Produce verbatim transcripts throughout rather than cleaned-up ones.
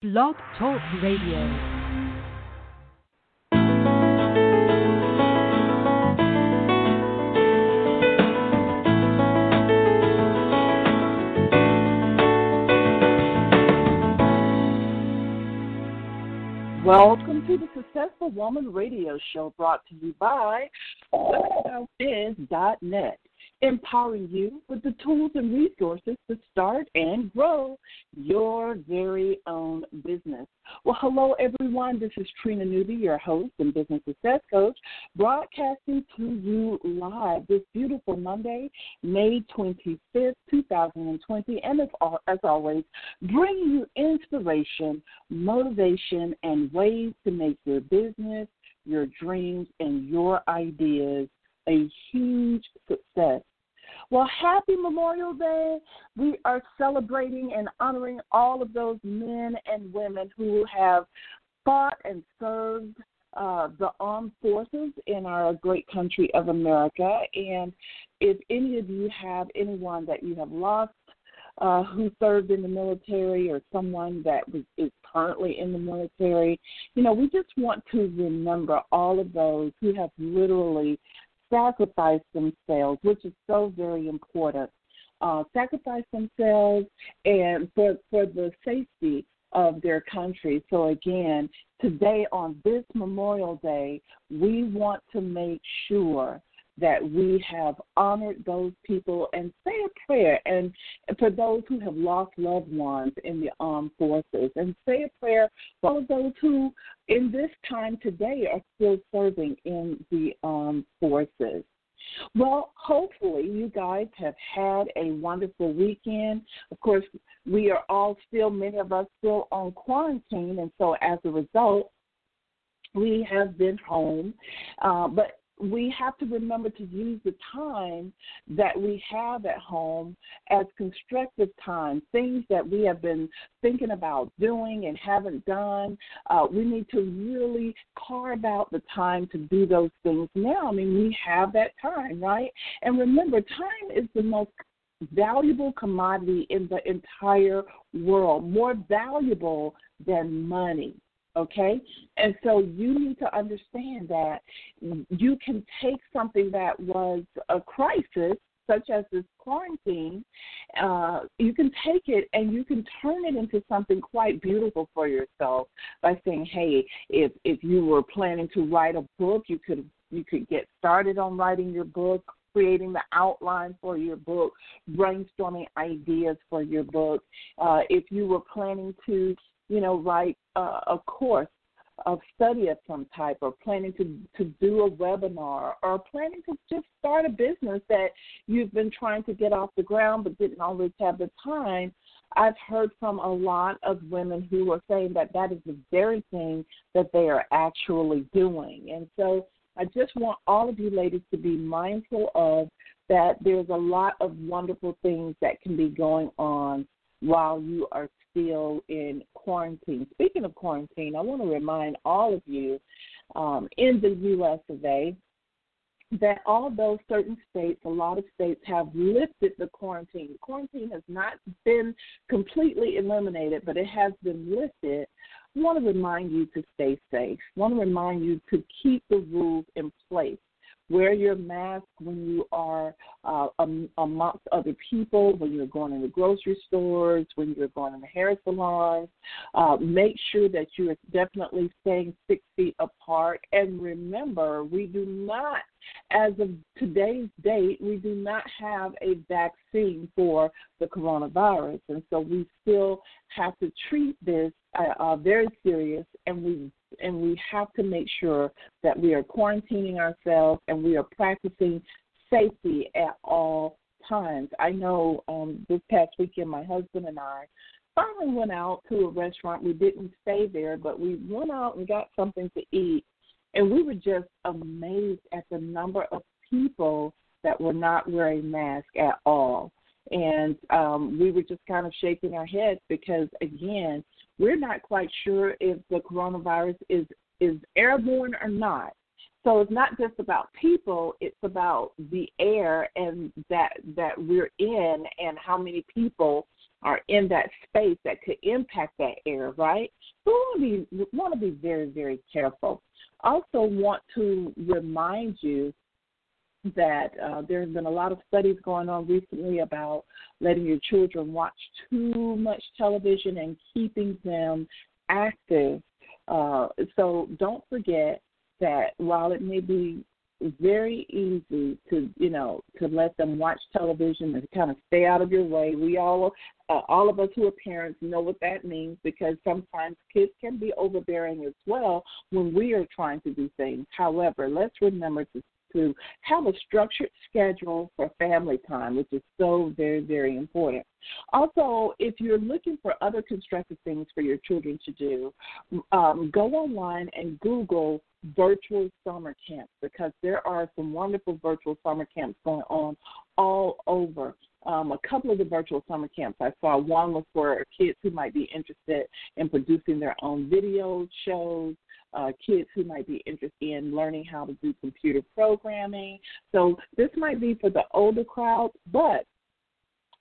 Blog Talk Radio. Welcome to the Successful Woman Radio Show, brought to you by Women About Biz dot net, empowering you with the tools and resources to start and grow your very own business. Well, hello, everyone. This is Trina Newby, your host and business success coach, broadcasting to you live this beautiful Monday, May twenty-fifth, two thousand twenty, and as, as always, bringing you inspiration, motivation, and ways to make your business, your dreams, and your ideas a huge success. Well, happy Memorial Day. We are celebrating and honoring all of those men and women who have fought and served uh, the armed forces in our great country of America. And if any of you have anyone that you have lost uh, who served in the military, or someone that is currently in the military, you know, we just want to remember all of those who have literally sacrifice themselves, which is so very important. Uh, sacrifice themselves and for, for the safety of their country. So again, today on this Memorial Day, we want to make sure that we have honored those people and say a prayer. And for those who have lost loved ones in the armed forces, and say a prayer for all of those who in this time today are still serving in the armed forces. Well, hopefully you guys have had a wonderful weekend. Of course, we are all still, many of us still on quarantine, and so as a result, we have been home. Uh, but we have to remember to use the time that we have at home as constructive time, things that we have been thinking about doing and haven't done. Uh, we need to really carve out the time to do those things now. I mean, we have that time, right? And remember, time is the most valuable commodity in the entire world, more valuable than money. Okay? And so you need to understand that you can take something that was a crisis, such as this quarantine, uh, you can take it and you can turn it into something quite beautiful for yourself by saying, hey, if if you were planning to write a book, you could you could get started on writing your book, creating the outline for your book, brainstorming ideas for your book. Uh, if you were planning to, you know, write uh, a course of study of some type, or planning to, to do a webinar, or planning to just start a business that you've been trying to get off the ground but didn't always have the time. I've heard from a lot of women who are saying that that is the very thing that they are actually doing. And so I just want all of you ladies to be mindful of that there's a lot of wonderful things that can be going on while you are still in quarantine. Speaking of quarantine, I want to remind all of you um, in the U S of A that although certain states, a lot of states have lifted the quarantine. Quarantine has not been completely eliminated, but it has been lifted. I want to remind you to stay safe. I want to remind you to keep the rules in place. Wear your mask when you are uh, um, amongst other people, when you're going to the grocery stores, when you're going to the hair salons. Uh, make sure that you are definitely staying six feet apart. And remember, we do not, as of today's date, we do not have a vaccine for the coronavirus. And so we still have to treat this uh, uh, very serious, and we And we have to make sure that we are quarantining ourselves and we are practicing safety at all times. I know um, this past weekend my husband and I finally went out to a restaurant. We didn't stay there, but we went out and got something to eat. And we were just amazed at the number of people that were not wearing masks at all. And um, we were just kind of shaking our heads because, again, we're not quite sure if the coronavirus is, is airborne or not. So it's not just about people, it's about the air and that that we're in and how many people are in that space that could impact that air, right? We want to be, want to be very, very careful. Also want to remind you that uh, there's been a lot of studies going on recently about letting your children watch too much television and keeping them active. Uh, so don't forget that while it may be very easy to, you know, to let them watch television and kind of stay out of your way. We all, uh, all of us who are parents know what that means, because sometimes kids can be overbearing as well when we are trying to do things. However, let's remember to to have a structured schedule for family time, which is so very, very important. Also, if you're looking for other constructive things for your children to do, um, go online and Google virtual summer camps, because there are some wonderful virtual summer camps going on all over. Um, a couple of the virtual summer camps I saw, one was for kids who might be interested in producing their own video shows, uh, kids who might be interested in learning how to do computer programming. So this might be for the older crowd, but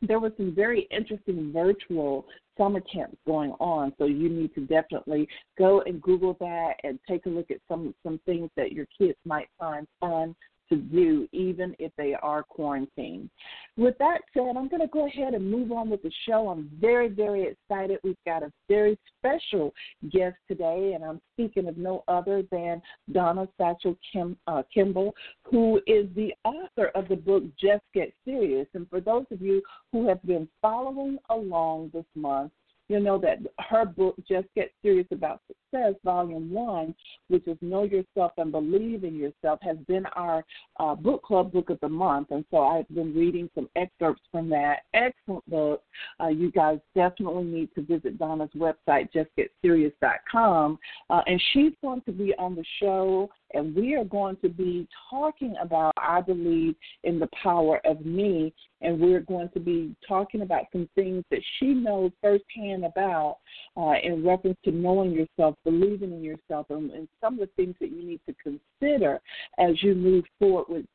there were some very interesting virtual summer camps going on, so you need to definitely go and Google that and take a look at some, some things that your kids might find fun to do, even if they are quarantined. With that said, I'm going to go ahead and move on with the show. I'm very, very excited. We've got a very special guest today, and I'm speaking of no other than Donna Satchell-Kimble, who is the author of the book Just Get Serious. And for those of you who have been following along this month, you know that her book, Just Get Serious About Success, Volume one, which is Know Yourself and Believe In Yourself, has been our uh, book club book of the month. And so I've been reading some excerpts from that. Excellent book. Uh, you guys definitely need to visit Donna's website, just get serious dot com. Uh, and she's going to be on the show, and we are going to be talking about I Believe in the Power of Me, and we're going to be talking about some things that she knows firsthand about uh, in reference to knowing yourself, believing in yourself, and, and some of the things that you need to consider as you move forward with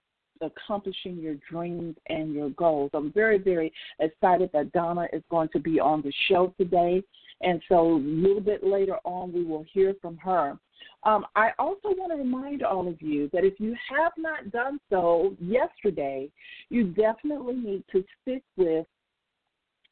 accomplishing your dreams and your goals. I'm very, very excited that Donna is going to be on the show today, and so a little bit later on we will hear from her. Um, I also want to remind all of you that if you have not done so yesterday, you definitely need to stick with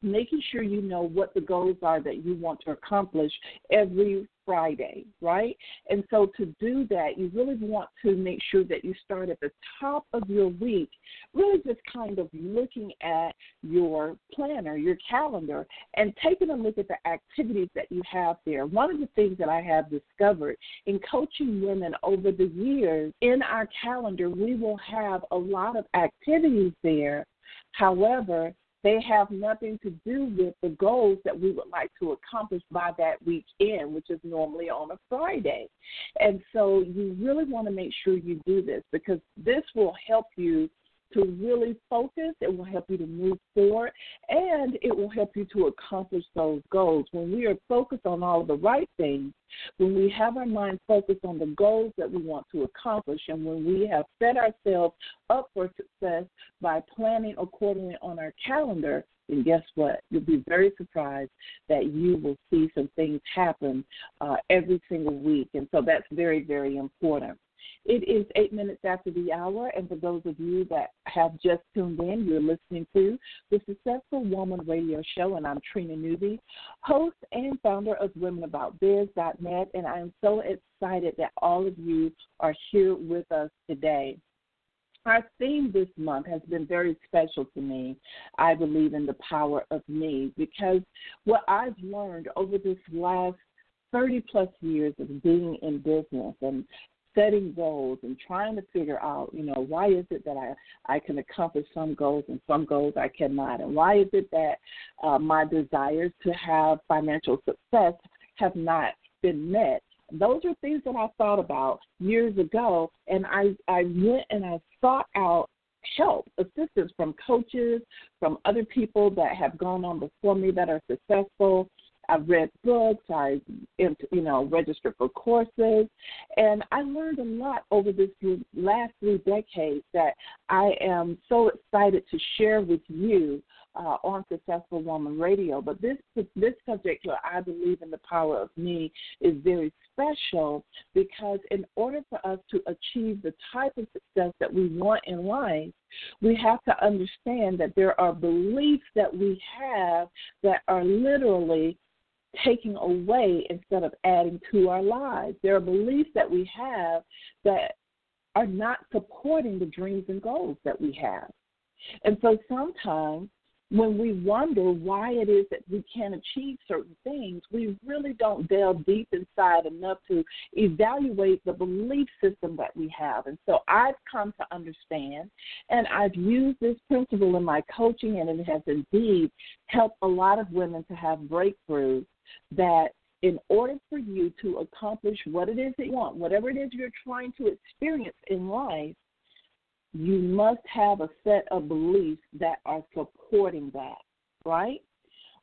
making sure you know what the goals are that you want to accomplish every Friday, right? And so to do that, you really want to make sure that you start at the top of your week, really just kind of looking at your planner, your calendar, and taking a look at the activities that you have there. One of the things that I have discovered in coaching women over the years, in our calendar, we will have a lot of activities there. However, they have nothing to do with the goals that we would like to accomplish by that weekend, which is normally on a Friday. And so you really want to make sure you do this, because this will help you to really focus. It will help you to move forward, and it will help you to accomplish those goals. When we are focused on all of the right things, when we have our mind focused on the goals that we want to accomplish, and when we have set ourselves up for success by planning accordingly on our calendar, and guess what? You'll be very surprised that you will see some things happen uh, every single week. And so that's very, very important. It is eight minutes after the hour, and for those of you that have just tuned in, you're listening to the Successful Woman Radio Show, and I'm Trina Newby, host and founder of women about biz dot net, and I am so excited that all of you are here with us today. Our theme this month has been very special to me. I believe in the power of me, because what I've learned over this last thirty-plus years of being in business and setting goals and trying to figure out, you know, why is it that I, I can accomplish some goals and some goals I cannot? And why is it that uh, my desires to have financial success have not been met? Those are things that I thought about years ago, and I, I went and I sought out help, assistance from coaches, from other people that have gone on before me that are successful. I've read books, I, you know, registered for courses, and I learned a lot over this last three decades that I am so excited to share with you uh, on Successful Woman Radio. But this this subject, where I believe in the power of me, is very special, because in order for us to achieve the type of success that we want in life, we have to understand that there are beliefs that we have that are literally taking away instead of adding to our lives. There are beliefs that we have that are not supporting the dreams and goals that we have. And so sometimes when we wonder why it is that we can't achieve certain things, we really don't delve deep inside enough to evaluate the belief system that we have. And so I've come to understand, and I've used this principle in my coaching, and it has indeed helped a lot of women to have breakthroughs, that in order for you to accomplish what it is that you want, whatever it is you're trying to experience in life, you must have a set of beliefs that are supporting that, right?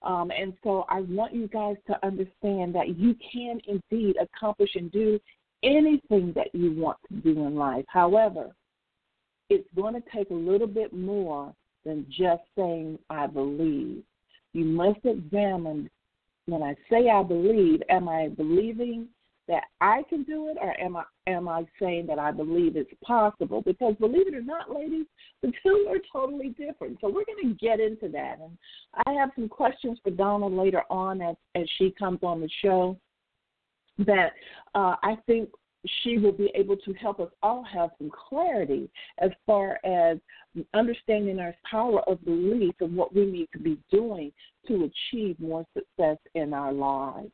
Um, and so I want you guys to understand that you can indeed accomplish and do anything that you want to do in life. However, it's going to take a little bit more than just saying, I believe. You must examine, when I say I believe, am I believing that I can do it, or am I am I saying that I believe it's possible? Because believe it or not, ladies, the two are totally different. So we're going to get into that. And I have some questions for Donna later on as, as she comes on the show that uh, I think she will be able to help us all have some clarity as far as understanding our power of belief and what we need to be doing to achieve more success in our lives.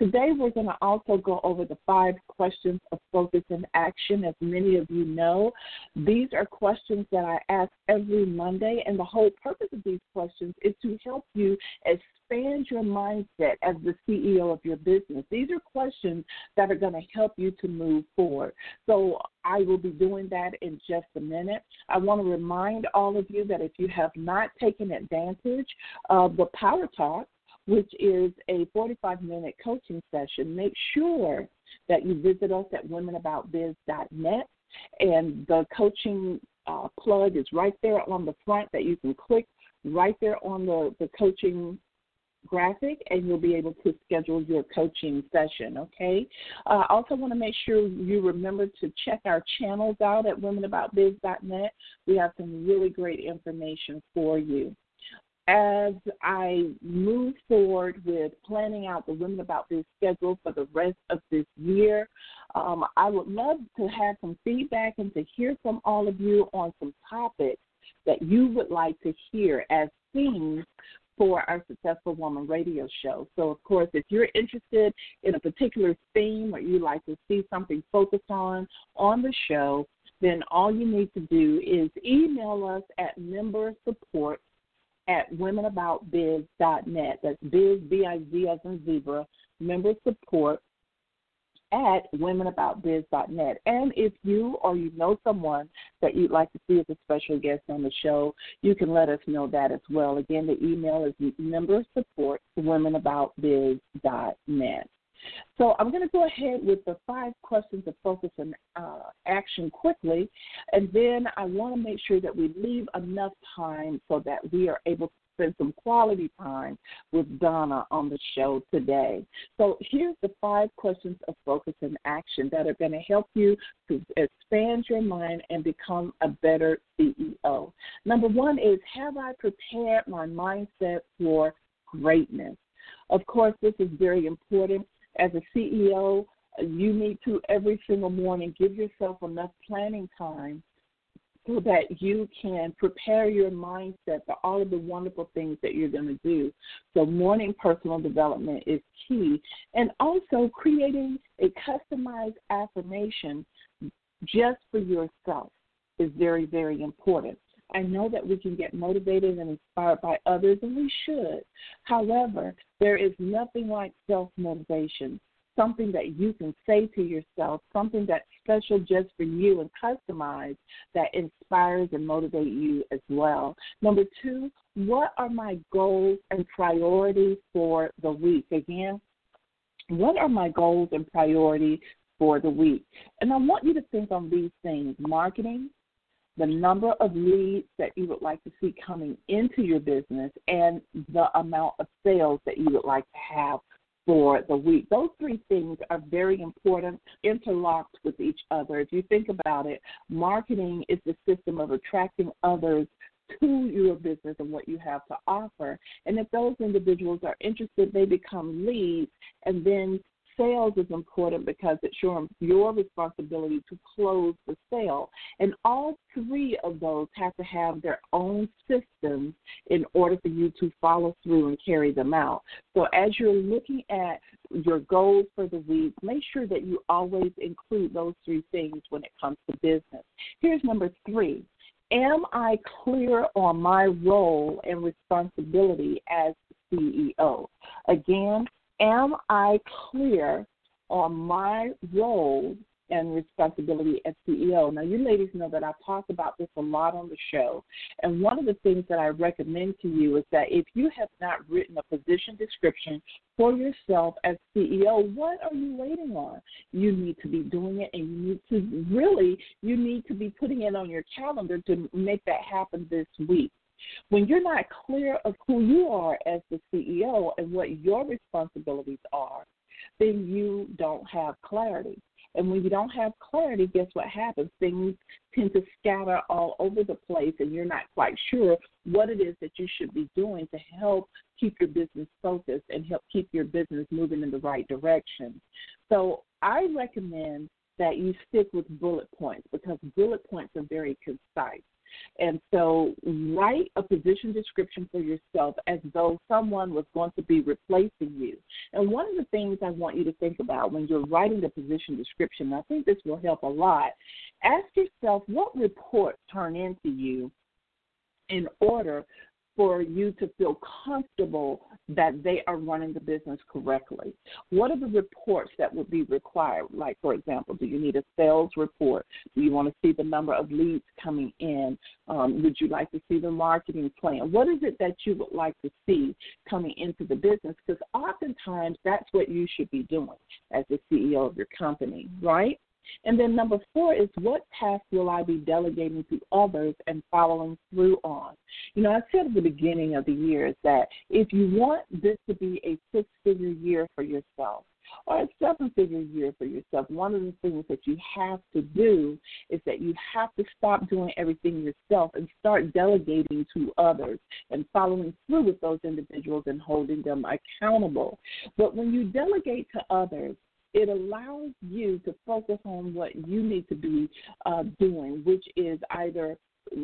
Today, we're going to also go over the five questions of focus and action. As many of you know, these are questions that I ask every Monday, and the whole purpose of these questions is to help you expand your mindset as the C E O of your business. These are questions that are going to help you to move forward. So I will be doing that in just a minute. I want to remind all of you that if you have not taken advantage of the Power Talk, which is a forty-five minute coaching session, make sure that you visit us at women about biz dot net. And the coaching uh, plug is right there on the front that you can click right there on the, the coaching graphic, and you'll be able to schedule your coaching session, okay? I uh, also want to make sure you remember to check our channels out at women about biz dot net. We have some really great information for you. As I move forward with planning out the Women About Biz schedule for the rest of this year, um, I would love to have some feedback and to hear from all of you on some topics that you would like to hear as themes for our Successful Woman Radio Show. So, of course, if you're interested in a particular theme or you'd like to see something focused on on the show, then all you need to do is email us at member support at women about biz dot net. That's biz, B I Z as in zebra, member support at women about biz dot net. And if you or you know someone that you'd like to see as a special guest on the show, you can let us know that as well. Again, the email is member support women about biz dot net. So I'm going to go ahead with the five questions of focus and uh, action quickly, and then I want to make sure that we leave enough time so that we are able to spend some quality time with Donna on the show today. So here's the five questions of focus and action that are going to help you to expand your mind and become a better C E O. Number one is, have I prepared my mindset for greatness? Of course, this is very important. As a C E O, you need to, every single morning, give yourself enough planning time so that you can prepare your mindset for all of the wonderful things that you're going to do. So morning personal development is key. And also creating a customized affirmation just for yourself is very, very important. I know that we can get motivated and inspired by others, and we should. However, there is nothing like self-motivation, something that you can say to yourself, something that's special just for you and customized that inspires and motivates you as well. Number two, what are my goals and priorities for the week? Again, what are my goals and priorities for the week? And I want you to think on these things: marketing, the number of leads that you would like to see coming into your business, and the amount of sales that you would like to have for the week. Those three things are very important, interlocked with each other. If you think about it, marketing is the system of attracting others to your business and what you have to offer. And if those individuals are interested, they become leads. And then sales is important because it's your, your responsibility to close the sale. And all three of those have to have their own systems in order for you to follow through and carry them out. So as you're looking at your goals for the week, make sure that you always include those three things when it comes to business. Here's number three. Am I clear on my role and responsibility as C E O? Again, am I clear on my role and responsibility as C E O? Now, you ladies know that I talk about this a lot on the show, and one of the things that I recommend to you is that if you have not written a position description for yourself as C E O, what are you waiting on? You need to be doing it, and you need to really, you need to be putting it on your calendar to make that happen this week. When you're not clear of who you are as the C E O and what your responsibilities are, then you don't have clarity. And when you don't have clarity, guess what happens? Things tend to scatter all over the place, and you're not quite sure what it is that you should be doing to help keep your business focused and help keep your business moving in the right direction. So I recommend that you stick with bullet points because bullet points are very concise. And so write a position description for yourself as though someone was going to be replacing you. And one of the things I want you to think about when you're writing the position description, and I think this will help a lot, ask yourself what reports turn into you in order for you to feel comfortable that they are running the business correctly. What are the reports that would be required? Like, for example, do you need a sales report? Do you want to see the number of leads coming in? Um, would you like to see the marketing plan? What is it that you would like to see coming into the business? Because oftentimes that's what you should be doing as the C E O of your company, right? And then number four is, what task will I be delegating to others and following through on? You know, I said at the beginning of the year is that if you want this to be a six-figure year for yourself or a seven-figure year for yourself, one of the things that you have to do is that you have to stop doing everything yourself and start delegating to others and following through with those individuals and holding them accountable. But when you delegate to others, it allows you to focus on what you need to be uh, doing, which is either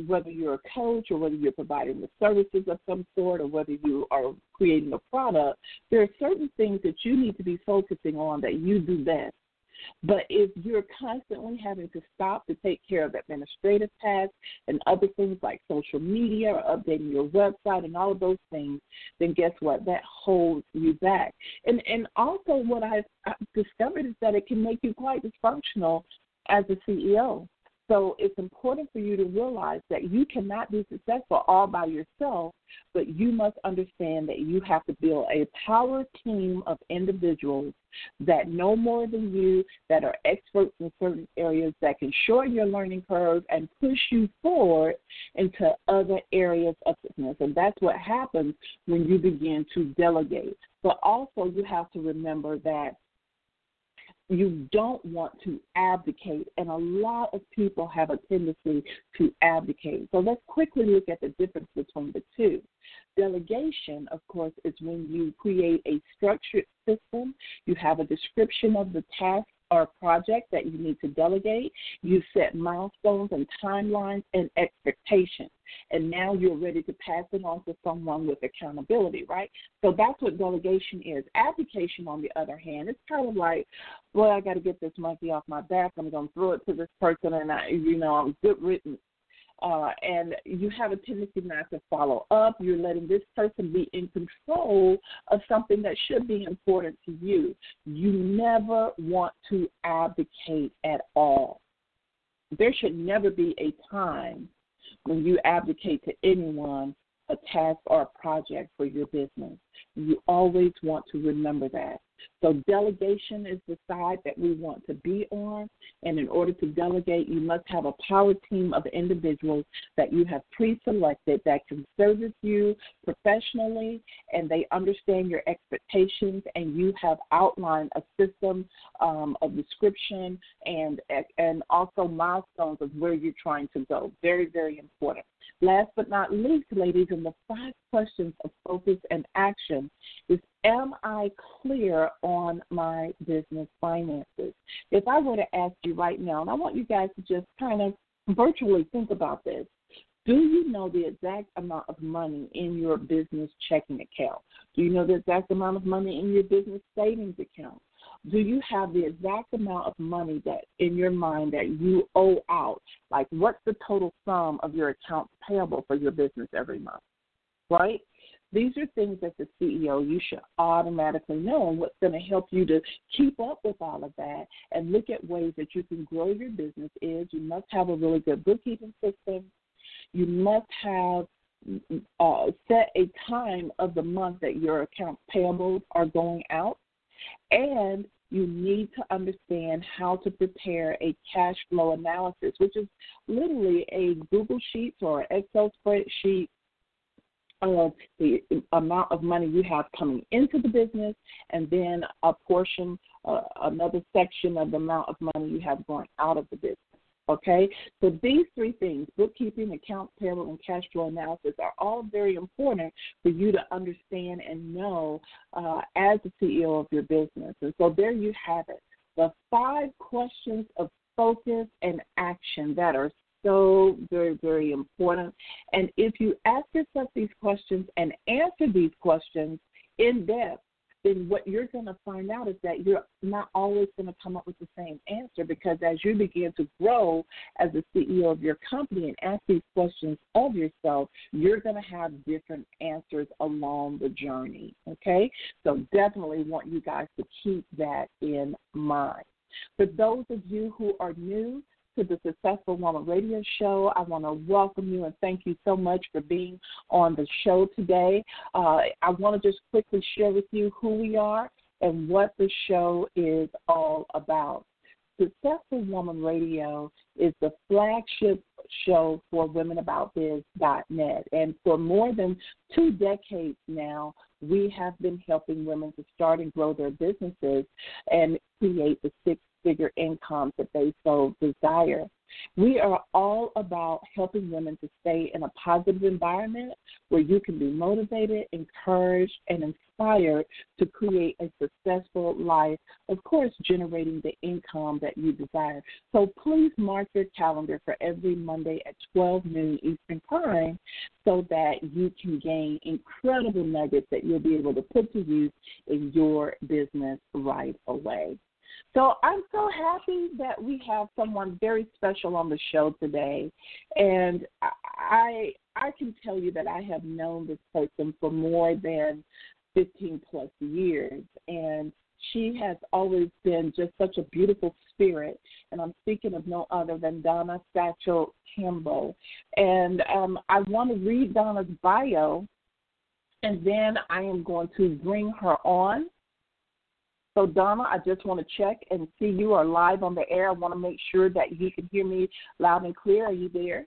whether you're a coach or whether you're providing the services of some sort or whether you are creating a product. There are certain things that you need to be focusing on that you do best. But if you're constantly having to stop to take care of administrative tasks and other things like social media or updating your website and all of those things, then guess what? That holds you back. And and also what I've discovered is that it can make you quite dysfunctional as a C E O. So it's important for you to realize that you cannot be successful all by yourself, but you must understand that you have to build a power team of individuals that know more than you, that are experts in certain areas, that can shorten your learning curve and push you forward into other areas of business. And that's what happens when you begin to delegate. But also you have to remember that you don't want to abdicate, and a lot of people have a tendency to abdicate. So let's quickly look at the difference between the two. Delegation, of course, is when you create a structured system. You have a description of the task or project that you need to delegate. You set milestones and timelines and expectations. And now you're ready to pass it on to someone with accountability, right? So that's what delegation is. Abdication, on the other hand, it's kind of like, well, I got to get this monkey off my back. I'm going to throw it to this person, and I, you know, I'm good riddance. Uh, and you have a tendency not to follow up. You're letting this person be in control of something that should be important to you. You never want to abdicate at all. There should never be a time when you abdicate to anyone a task or a project for your business. You always want to remember that. So delegation is the side that we want to be on. And in order to delegate, you must have a power team of individuals that you have pre-selected that can service you professionally, and they understand your expectations, and you have outlined a system um, of description and, and also milestones of where you're trying to go. Very, very important. Last but not least, ladies, in the five questions of focus and action is, am I clear on my business finances? If I were to ask you right now, and I want you guys to just kind of virtually think about this, do you know the exact amount of money in your business checking account? Do you know the exact amount of money in your business savings account? Do you have the exact amount of money that in your mind that you owe out? Like, what's the total sum of your accounts payable for your business every month, right? These are things that the C E O, you should automatically know, and what's going to help you to keep up with all of that and look at ways that you can grow your business is you must have a really good bookkeeping system. You must have uh, set a time of the month that your accounts payable are going out. And you need to understand how to prepare a cash flow analysis, which is literally a Google Sheets or an Excel spreadsheet of the amount of money you have coming into the business, and then a portion, uh, another section of the amount of money you have going out of the business. Okay, so these three things, bookkeeping, accounts payable, and cash flow analysis, are all very important for you to understand and know uh, as the C E O of your business. And so there you have it, the five questions of focus and action that are so very, very important. And if you ask yourself these questions and answer these questions in depth, then what you're going to find out is that you're not always going to come up with the same answer, because as you begin to grow as the C E O of your company and ask these questions of yourself, you're going to have different answers along the journey, okay? So definitely want you guys to keep that in mind. For those of you who are new to the Successful Woman Radio Show, I want to welcome you and thank you so much for being on the show today. Uh, I want to just quickly share with you who we are and what the show is all about. Successful Woman Radio is the flagship show for women about biz dot net. And for more than two decades now, we have been helping women to start and grow their businesses and create the six figure incomes that they so desire. We are all about helping women to stay in a positive environment where you can be motivated, encouraged, and inspired to create a successful life, of course, generating the income that you desire. So please mark your calendar for every Monday at twelve noon Eastern Time so that you can gain incredible nuggets that you'll be able to put to use in your business right away. So I'm so happy that we have someone very special on the show today, and I I can tell you that I have known this person for more than fifteen plus years, and she has always been just such a beautiful spirit, and I'm speaking of no other than Donna Satchell-Kimble. And um, I want to read Donna's bio, and then I am going to bring her on. So, Donna, I just want to check and see you are live on the air. I want to make sure that you can hear me loud and clear. Are you there?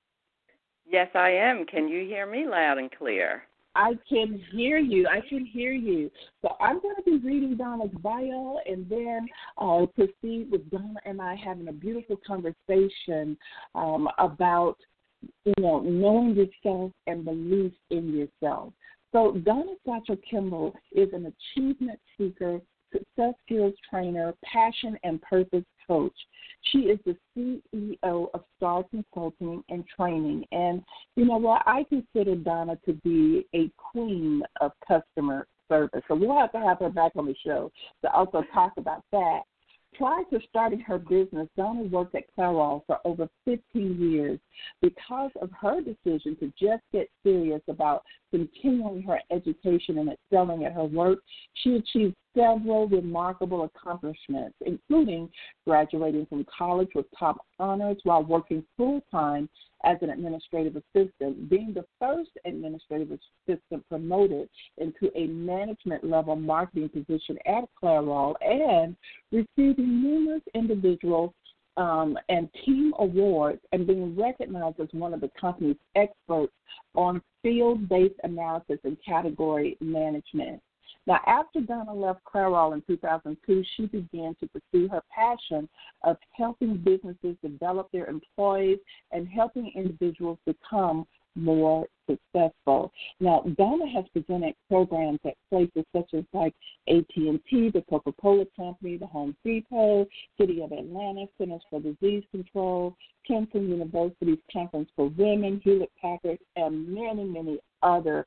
Yes, I am. Can you hear me loud and clear? I can hear you. I can hear you. So I'm going to be reading Donna's bio, and then I'll proceed with Donna and I having a beautiful conversation um, about, you know, knowing yourself and belief in yourself. So Donna Satchell-Kimble is an achievement seeker, success skills trainer, passion and purpose coach. She is the C E O of Star Consulting and Training. And, you know what, I consider Donna to be a queen of customer service. So we'll have to have her back on the show to also talk about that. Prior to starting her business, Donna worked at Clairol for over fifteen years. Because of her decision to just get serious about continuing her education and excelling at her work, she achieved several remarkable accomplishments, including graduating from college with top honors while working full-time as an administrative assistant, being the first administrative assistant promoted into a management-level marketing position at Clairol, and receiving numerous individual Um, and team awards, and being recognized as one of the company's experts on field-based analysis and category management. Now, after Donna left Clairol in two thousand two, she began to pursue her passion of helping businesses develop their employees and helping individuals become more successful. Now, Donna has presented programs at places such as like A T and T, the Coca-Cola Company, the Home Depot, City of Atlanta, Centers for Disease Control, Kenton University's Conference for Women, Hewlett Packard, and many, many other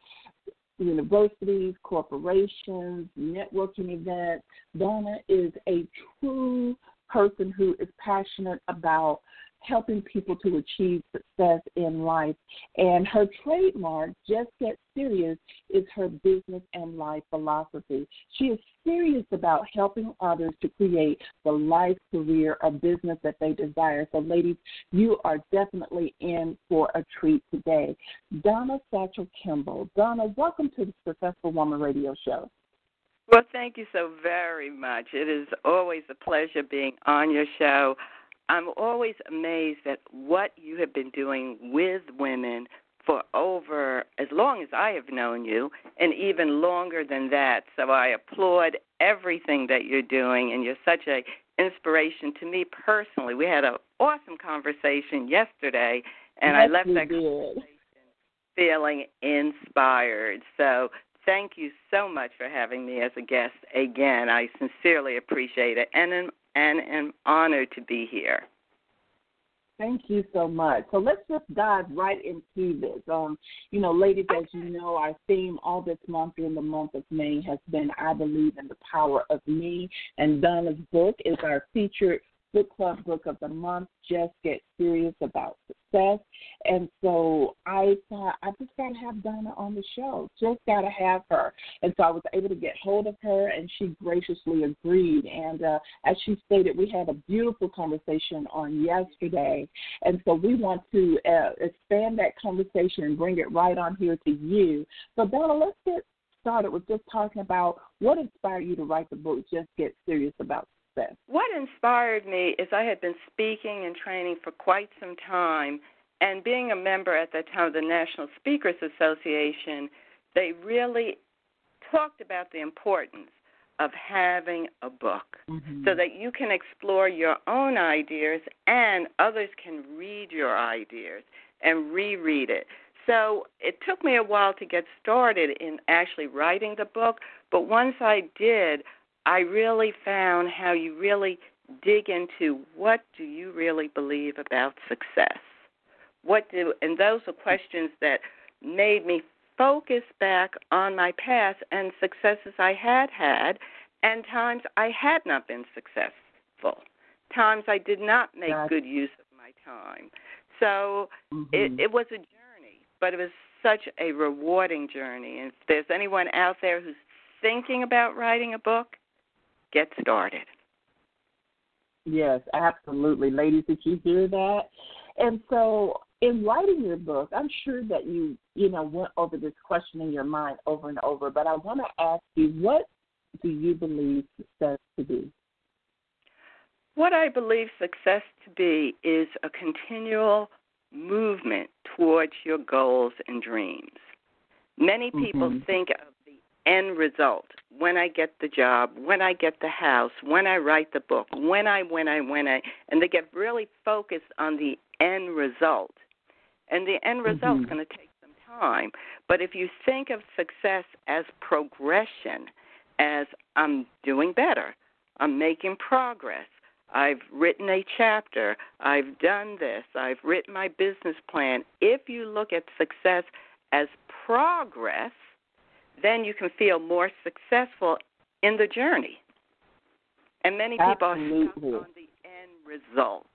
universities, corporations, networking events. Donna is a true person who is passionate about helping people to achieve success in life. And her trademark, Just Get Serious, is her business and life philosophy. She is serious about helping others to create the life, career, or business that they desire. So, ladies, you are definitely in for a treat today. Donna Satchell-Kimble. Donna, welcome to the Successful Woman Radio Show. Well, thank you so very much. It is always a pleasure being on your show. I'm always amazed at what you have been doing with women for over as long as I have known you, and even longer than that. So I applaud everything that you're doing, and you're such an inspiration to me personally. We had an awesome conversation yesterday, and yes, I left that conversation did. feeling inspired. So thank you so much for having me as a guest again. I sincerely appreciate it, and am And am honored to be here. Thank you so much. So let's just dive right into this. Um, you know, ladies, as you know, our theme all this month in the month of May has been I Believe in the Power of Me. And Donna's book is our featured book club book of the month, Just Get Serious About Success. And so I thought, I just got to have Donna on the show. Just got to have her. And so I was able to get hold of her, and she graciously agreed. And uh, as she stated, we had a beautiful conversation on yesterday. And so we want to uh, expand that conversation and bring it right on here to you. So, Donna, let's get started with just talking about what inspired you to write the book, Just Get Serious About Success. What inspired me is I had been speaking and training for quite some time, and being a member at that time of the National Speakers Association, they really talked about the importance of having a book mm-hmm. so that you can explore your own ideas and others can read your ideas and reread it. So it took me a while to get started in actually writing the book, but once I did, I really found how you really dig into what do you really believe about success. What do, and those are questions that made me focus back on my past and successes I had had, and times I had not been successful, times I did not make That's... good use of my time. So mm-hmm. it, it was a journey, but it was such a rewarding journey. And if there's anyone out there who's thinking about writing a book, get started. Yes, absolutely. Ladies, did you hear that? And so in writing your book, I'm sure that you, you know, went over this question in your mind over and over, but I want to ask you, what do you believe success to be? What I believe success to be is a continual movement towards your goals and dreams. Many people mm-hmm. think of end result, when I get the job, when I get the house, when I write the book, when I, when I, when I, and they get really focused on the end result. And the end mm-hmm. result is going to take some time. But if you think of success as progression, as I'm doing better, I'm making progress, I've written a chapter, I've done this, I've written my business plan. If you look at success as progress, then you can feel more successful in the journey. And many people Absolutely. Are stuck on the end result.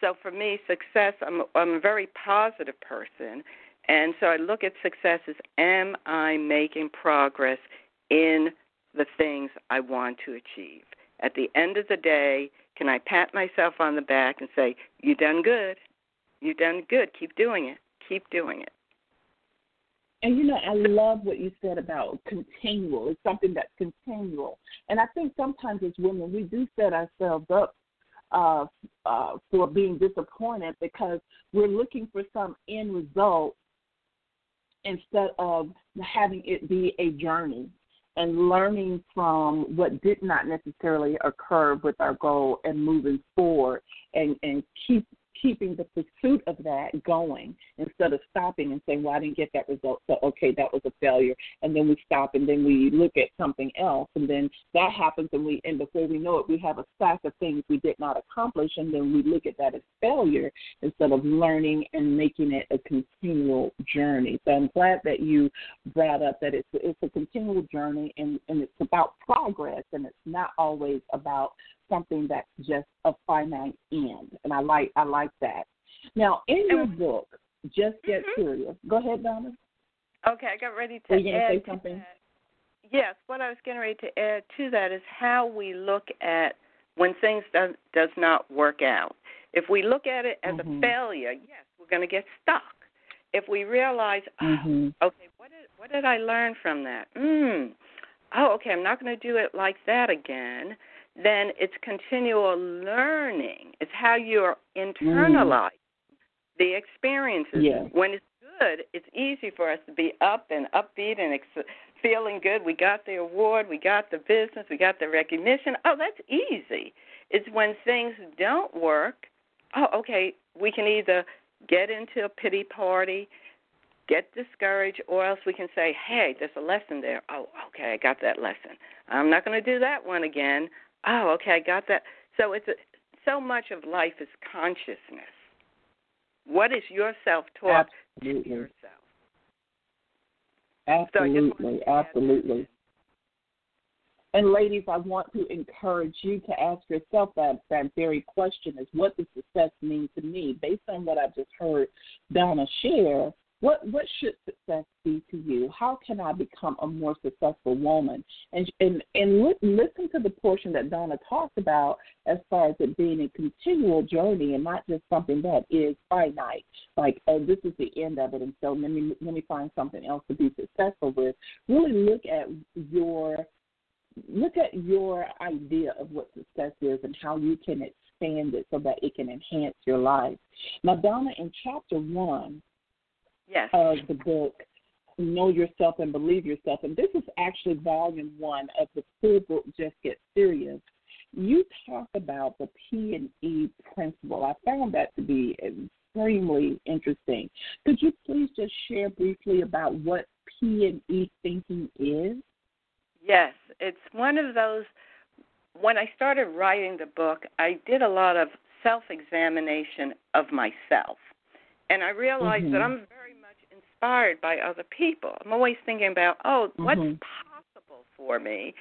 So for me, success, I'm, I'm a very positive person, And so I look at success as, am I making progress in the things I want to achieve? At the end of the day, can I pat myself on the back and say, you done good, you done good, keep doing it, keep doing it. And, you know, I love what you said about continual. It's something that's continual. And I think sometimes as women, we do set ourselves up uh, uh, for being disappointed because we're looking for some end result instead of having it be a journey and learning from what did not necessarily occur with our goal and moving forward and, and keep keeping the pursuit of that going instead of stopping and saying, well, I didn't get that result, so, okay, that was a failure. And then we stop, and then we look at something else, and then that happens, and we and before we know it, we have a stack of things we did not accomplish, and then we look at that as failure instead of learning and making it a continual journey. So I'm glad that you brought up that it's, it's a continual journey, and, and it's about progress, and it's not always about something that's just a finite end, and I like I like that. Now, in your book, Just Get mm-hmm. Serious. Go ahead, Donna. Okay, I got ready to Were you add say something? To that. Yes, what I was getting ready to add to that is how we look at when things does does not work out. If we look at it as mm-hmm. a failure, yes, we're going to get stuck. If we realize, oh, mm-hmm. okay, what did what did I learn from that? Mm, oh, okay, I'm not going to do it like that again. Then it's continual learning. It's how you're internalizing mm. the experiences. Yeah. When it's good, it's easy for us to be up and upbeat and ex- feeling good. We got the award. We got the business. We got the recognition. Oh, that's easy. It's when things don't work, oh, okay, we can either get into a pity party, get discouraged, or else we can say, hey, there's a lesson there. Oh, okay, I got that lesson. I'm not going to do that one again. Oh, okay, I got that. So it's a, so much of life is consciousness. What is your self-talk Absolutely. To yourself? Absolutely, so absolutely. And ladies, I want to encourage you to ask yourself that, that very question is, what does success mean to me? Based on what I just heard Donna share, What what should success be to you? How can I become a more successful woman? And and, and look, listen to the portion that Donna talked about as far as it being a continual journey and not just something that is finite, like, oh, this is the end of it, and so let me, let me find something else to be successful with. Really look at your look at your idea of what success is and how you can expand it so that it can enhance your life. Now, Donna, in chapter one, Yes. of the book, Know Yourself and Believe Yourself. And this is actually volume one of the full book, Just Get Serious. You talk about the P and E principle. I found that to be extremely interesting. Could you please just share briefly about what P and E thinking is? Yes. It's one of those, when I started writing the book, I did a lot of self-examination of myself. And I realized mm-hmm. that I'm very inspired by other people. I'm always thinking about, oh, what's mm-hmm. possible for me?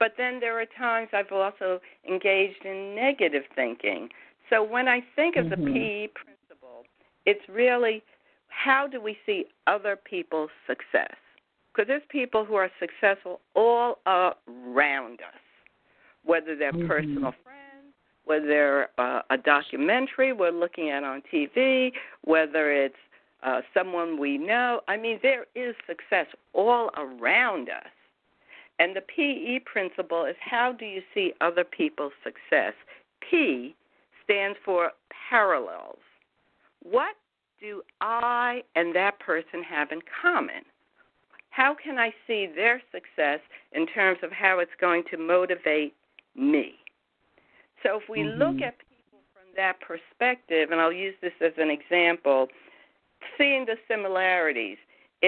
But then there are times I've also engaged in negative thinking. So when I think of mm-hmm. the P E principle, it's really how do we see other people's success? Because there's people who are successful all around us, whether they're mm-hmm. personal friends, whether they're uh, a documentary we're looking at on T V, whether it's Uh, someone we know. I mean, there is success all around us. And the P E principle is how do you see other people's success? P stands for parallels. What do I and that person have in common? How can I see their success in terms of how it's going to motivate me? So if we mm-hmm. look at people from that perspective, and I'll use this as an example, seeing the similarities.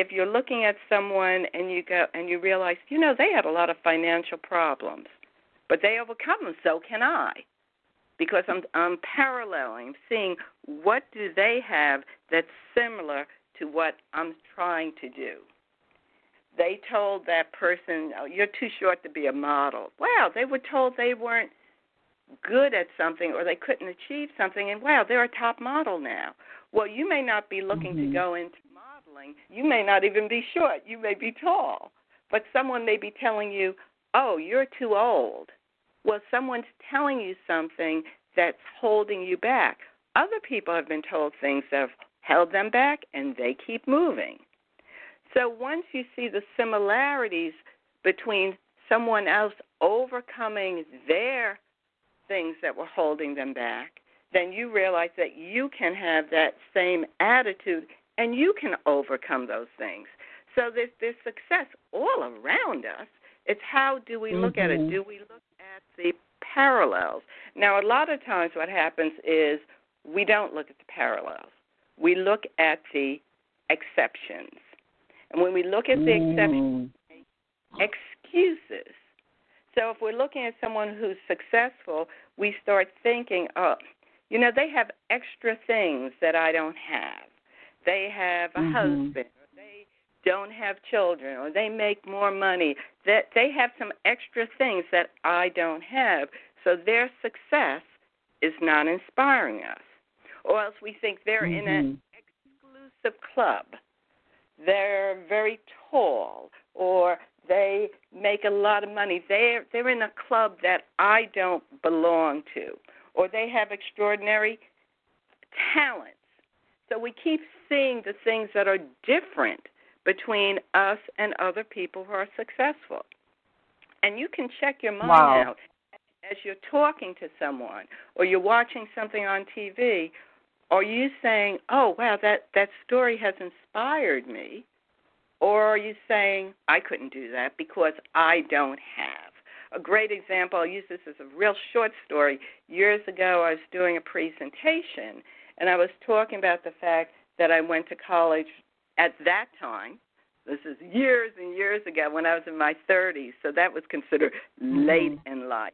If you're looking at someone and you go and you realize, you know, they had a lot of financial problems, but they overcome them, so can I. Because I'm, I'm paralleling, seeing what do they have that's similar to what I'm trying to do. They told that person, oh, you're too short to be a model. Wow, they were told they weren't good at something or they couldn't achieve something, and wow, they're a top model now. Well, you may not be looking mm-hmm. to go into modeling modeling, you may not even be short. You may be tall. But someone may be telling you, oh, you're too old. Well, someone's telling you something that's holding you back. Other people have been told things that have held them back, and they keep moving. So once you see the similarities between someone else overcoming their things that were holding them back, then you realize that you can have that same attitude and you can overcome those things. So there's, there's success all around us. It's how do we look mm-hmm. at it? Do we look at the parallels? Now, a lot of times what happens is we don't look at the parallels. We look at the exceptions. And when we look at the mm. exceptions, excuses. So if we're looking at someone who's successful, we start thinking, oh, you know, they have extra things that I don't have. They have a mm-hmm. husband, or they don't have children, or they make more money. That they have some extra things that I don't have. So their success is not inspiring us. Or else we think they're mm-hmm. in an exclusive club. They're very tall, or they make a lot of money. They're, they're in a club that I don't belong to, or they have extraordinary talents. So we keep seeing the things that are different between us and other people who are successful. And you can check your mind wow. out as you're talking to someone or you're watching something on T V. Are you saying, oh, wow, that, that story has inspired me? Or are you saying, I couldn't do that because I don't have? A great example, I'll use this as a real short story. Years ago, I was doing a presentation, and I was talking about the fact that I went to college at that time. This is years and years ago when I was in my thirties, so that was considered late in life,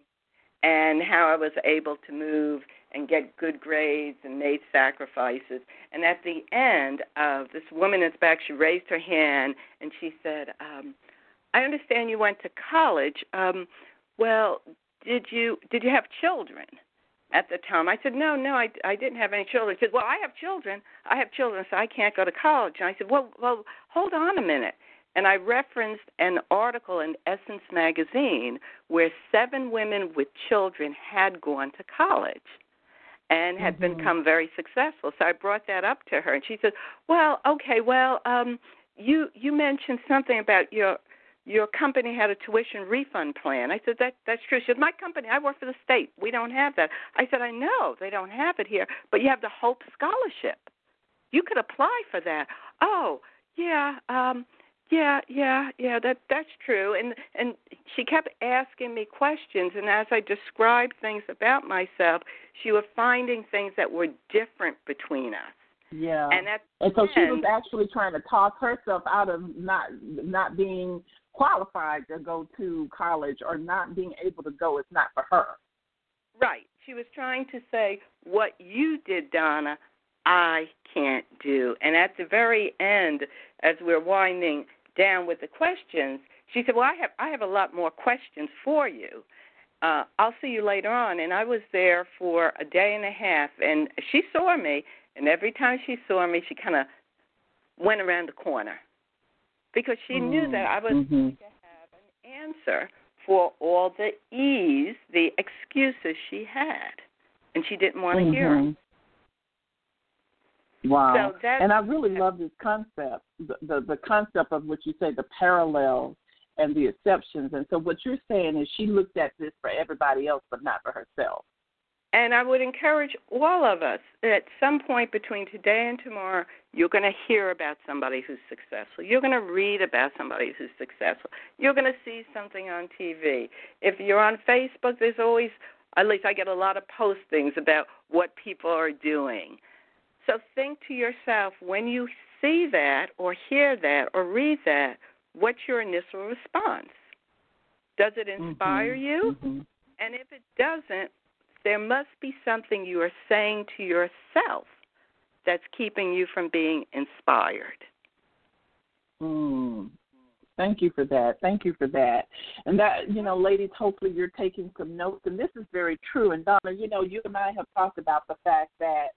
and how I was able to move and get good grades and made sacrifices. And at the end of this woman is back, she raised her hand, and she said, um, I understand you went to college. Um, well, did you did you have children at the time? I said, no, no, I, I didn't have any children. She said, well, I have children. I have children, so I can't go to college. And I said, well, well, hold on a minute. And I referenced an article in Essence magazine where seven women with children had gone to college and had mm-hmm. become very successful. So I brought that up to her, and she said, well, okay, well, um, you you mentioned something about your your company had a tuition refund plan. I said, that that's true. She said, my company, I work for the state. We don't have that. I said, I know they don't have it here, but you have the Hope Scholarship. You could apply for that. Oh, yeah, um, yeah, yeah, yeah, that that's true. And, and she kept asking me questions, and as I described things about myself, she was finding things that were different between us. Yeah. And, at and so end, she was actually trying to talk herself out of not not being qualified to go to college, or not being able to go. It's not for her. Right. She was trying to say, what you did, Donna, I can't do. And at the very end, as we're winding down with the questions, she said, well, I have I have a lot more questions for you. Uh, I'll see you later on. And I was there for a day and a half, and she saw me, and every time she saw me, she kind of went around the corner because she mm-hmm. knew that I was mm-hmm. going to have an answer for all the ease, the excuses she had, and she didn't want to mm-hmm. hear them. Wow, so and I really love this concept, the, the the concept of what you say, the parallels and the exceptions. And so what you're saying is she looked at this for everybody else but not for herself. And I would encourage all of us that at some point between today and tomorrow, you're going to hear about somebody who's successful. You're going to read about somebody who's successful. You're going to see something on T V. If you're on Facebook, there's always, at least I get a lot of postings about what people are doing. So think to yourself, when you see that or hear that or read that, what's your initial response? Does it inspire mm-hmm. you? Mm-hmm. And if it doesn't, there must be something you are saying to yourself that's keeping you from being inspired. Mm. Thank you for that. Thank you for that. And that, you know, ladies, hopefully you're taking some notes. And this is very true. And, Donna, you know, you and I have talked about the fact that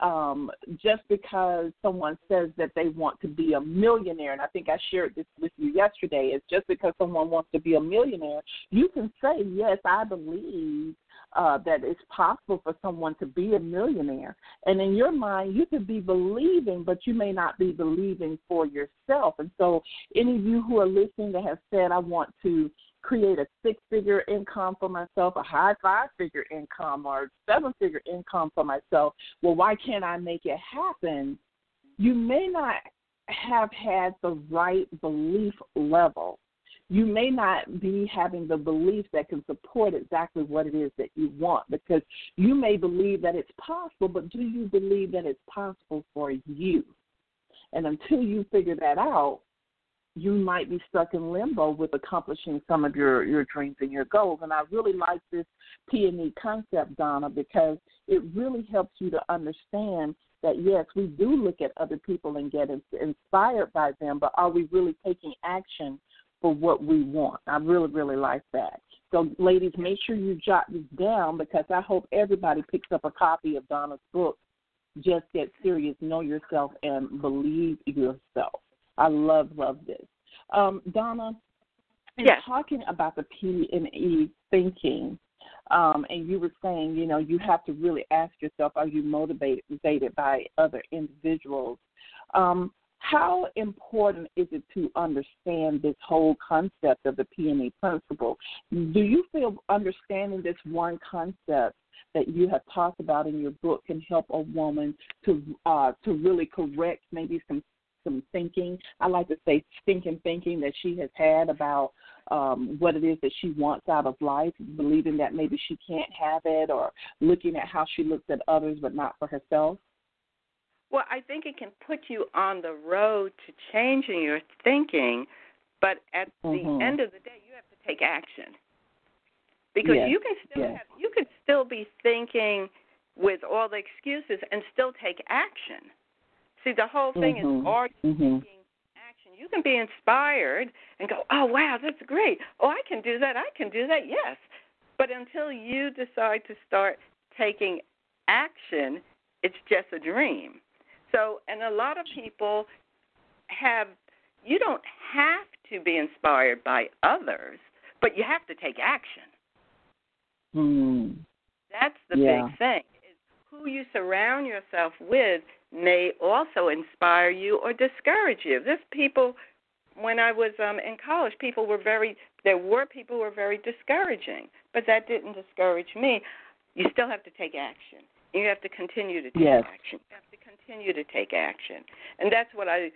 um, just because someone says that they want to be a millionaire, and I think I shared this with you yesterday, is just because someone wants to be a millionaire, you can say, yes, I believe Uh, that it's possible for someone to be a millionaire. And in your mind, you could be believing, but you may not be believing for yourself. And so any of you who are listening that have said, I want to create a six-figure income for myself, a high five-figure income, or seven-figure income for myself, well, why can't I make it happen? You may not have had the right belief level. You may not be having the belief that can support exactly what it is that you want, because you may believe that it's possible, but do you believe that it's possible for you? And until you figure that out, you might be stuck in limbo with accomplishing some of your, your dreams and your goals. And I really like this P and E concept, Donna, because it really helps you to understand that, yes, we do look at other people and get inspired by them, but are we really taking action for what we want? I really, really like that. So, ladies, make sure you jot this down, because I hope everybody picks up a copy of Donna's book, Just Get Serious, Know Yourself, and Believe Yourself. I love, love this. Um, Donna, in yes. talking about the P and E thinking, um, and you were saying, you know, you have to really ask yourself, are you motivated by other individuals? Um How important is it to understand this whole concept of the P and E principle? Do you feel understanding this one concept that you have talked about in your book can help a woman to uh, to really correct maybe some some thinking? I like to say stinking thinking that she has had about um, what it is that she wants out of life, believing that maybe she can't have it, or looking at how she looks at others but not for herself. Well, I think it can put you on the road to changing your thinking, but at mm-hmm. the end of the day, you have to take action. Because yes. you can still yes. have, you can still be thinking with all the excuses and still take action. See, the whole thing mm-hmm. is are you mm-hmm. taking action? You can be inspired and go, oh, wow, that's great. Oh, I can do that. I can do that. Yes. But until you decide to start taking action, it's just a dream. So, and a lot of people have, you don't have to be inspired by others, but you have to take action. Mm. That's the yeah. big thing. Is who you surround yourself with may also inspire you or discourage you. There's people, when I was um, in college, people were very, there were people who were very discouraging, but that didn't discourage me. You still have to take action. You have to continue to take yes. action. You have to continue to take action. And that's what I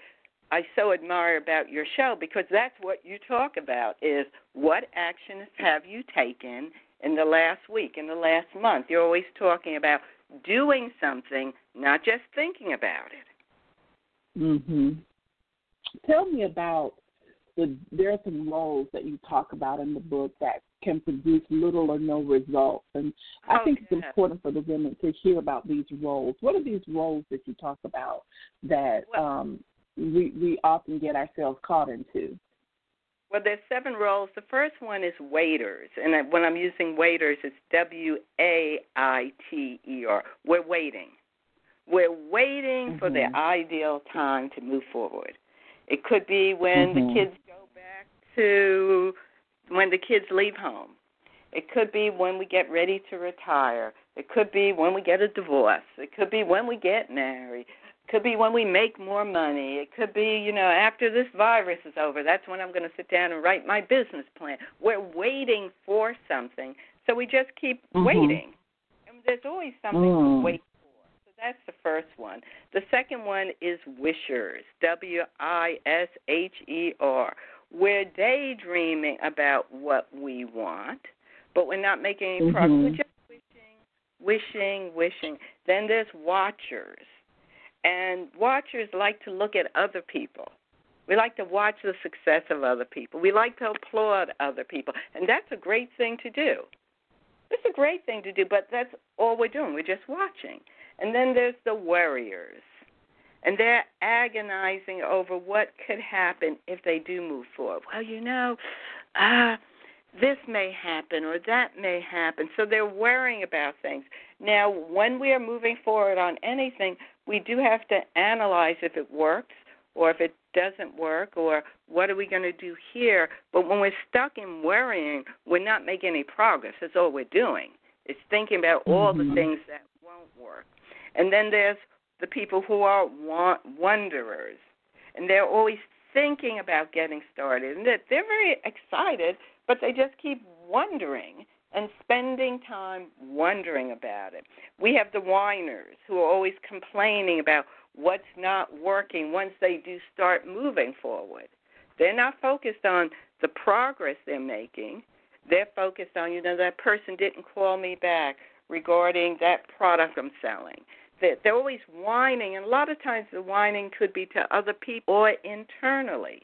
I so admire about your show, because that's what you talk about is what actions have you taken in the last week, in the last month. You're always talking about doing something, not just thinking about it. Mm-hmm. Tell me about the, there are some roles that you talk about in the book that can produce little or no results. And I oh, think yeah. it's important for the women to hear about these roles. What are these roles that you talk about that well, um, we, we often get ourselves caught into? Well, there's seven roles. The first one is waiters. And when I'm using waiters, it's W A I T E R. We're waiting. We're waiting mm-hmm. for the ideal time to move forward. It could be when mm-hmm. the kids go back to when the kids leave home. It could be when we get ready to retire. It could be when we get a divorce. It could be when we get married. It could be when we make more money. It could be, you know, after this virus is over, that's when I'm going to sit down and write my business plan. We're waiting for something, so we just keep mm-hmm. waiting. And there's always something mm. to wait for. So that's the first one. The second one is wishers, W I S H E R. We're daydreaming about what we want, but we're not making any progress. Mm-hmm. We're just wishing, wishing, wishing. Then there's watchers, and watchers like to look at other people. We like to watch the success of other people. We like to applaud other people, and that's a great thing to do. It's a great thing to do, but that's all we're doing. We're just watching. And then there's the worriers. And they're agonizing over what could happen if they do move forward. Well, you know, uh, this may happen or that may happen. So they're worrying about things. Now, when we are moving forward on anything, we do have to analyze if it works or if it doesn't work or what are we going to do here. But when we're stuck in worrying, we're not making any progress. That's all we're doing. It's thinking about all mm-hmm. the things that won't work. And then there's the people who are want- wanderers, and they're always thinking about getting started. And they're, they're very excited, but they just keep wondering and spending time wondering about it. We have the whiners who are always complaining about what's not working once they do start moving forward. They're not focused on the progress they're making. They're focused on, you know, that person didn't call me back regarding that product I'm selling. They're, they're always whining, and a lot of times the whining could be to other people or internally,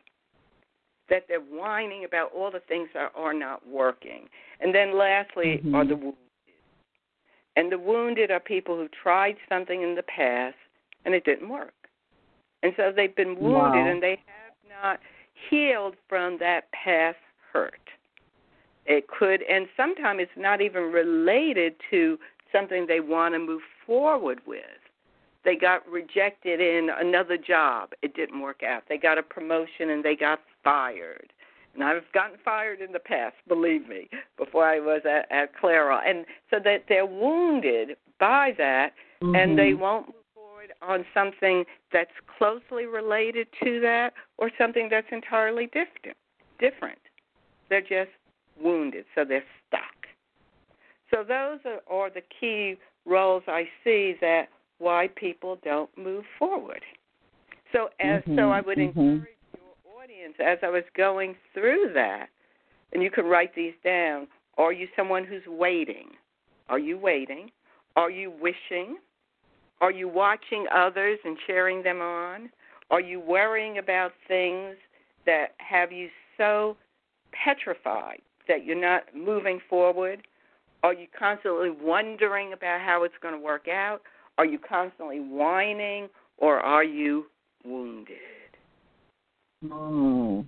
that they're whining about all the things that are not working. And then lastly mm-hmm. are the wounded. And the wounded are people who tried something in the past and it didn't work. And so they've been wounded wow. and they have not healed from that past hurt. It could, and sometimes it's not even related to something they want to move forward with. They got rejected in another job. It didn't work out. They got a promotion and they got fired. And I've gotten fired in the past, believe me, before I was at, at Clairol. And so that they're wounded by that mm-hmm. and they won't move forward on something that's closely related to that or something that's entirely different. different. They're just wounded, so they're stuck. So those are, are the key roles I see that why people don't move forward. So as mm-hmm, so I would mm-hmm. encourage your audience, as I was going through that, and you can write these down, are you someone who's waiting? Are you waiting? Are you wishing? Are you watching others and cheering them on? Are you worrying about things that have you so petrified that you're not moving forward? Are you constantly wondering about how it's going to work out? Are you constantly whining, or are you wounded? Mm.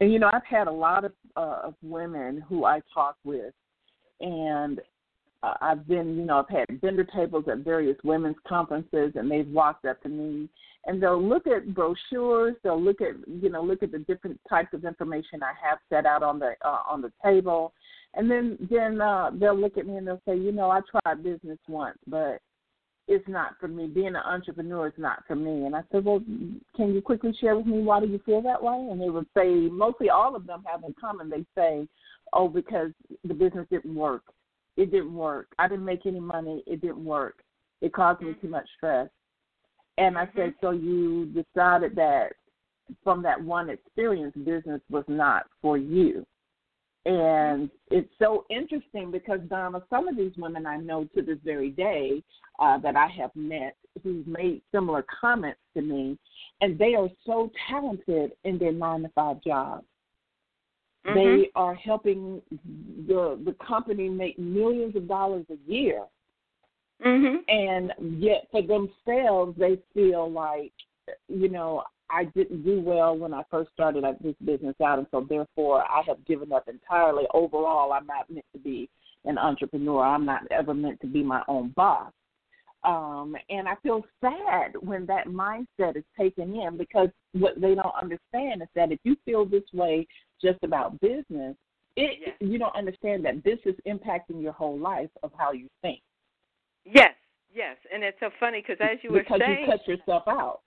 And, you know, I've had a lot of, uh, of women who I talk with, and uh, I've been, you know, I've had vendor tables at various women's conferences, and they've walked up to me, and they'll look at brochures, they'll look at, you know, look at the different types of information I have set out on the uh, on the table, and then, then uh, they'll look at me and they'll say, you know, I tried business once, but it's not for me. Being an entrepreneur is not for me. And I said, well, can you quickly share with me why do you feel that way? And they would say, mostly all of them have in common, they say, oh, because the business didn't work. It didn't work. I didn't make any money. It didn't work. It caused me too much stress. And I said, so you decided that from that one experience, business was not for you. And it's so interesting because, Donna, some of these women I know to this very day uh, that I have met who've made similar comments to me, and they are so talented in their nine to five job. Mm-hmm. They are helping the, the company make millions of dollars a year, mm-hmm. and yet for themselves they feel like, you know, I didn't do well when I first started this business out, and so therefore I have given up entirely. Overall, I'm not meant to be an entrepreneur. I'm not ever meant to be my own boss. Um, and I feel sad when that mindset is taken in because what they don't understand is that if you feel this way just about business, it, yes. you don't understand that this is impacting your whole life of how you think. Yes, yes. And it's so funny because as you were because saying. Because you cut yourself out.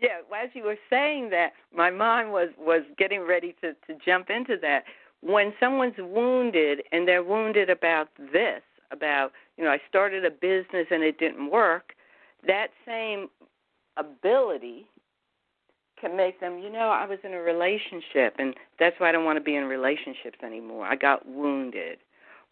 Yeah, as you were saying that, my mind was, was getting ready to, to jump into that. When someone's wounded and they're wounded about this, about, you know, I started a business and it didn't work, that same ability can make them, you know, I was in a relationship and that's why I don't want to be in relationships anymore. I got wounded.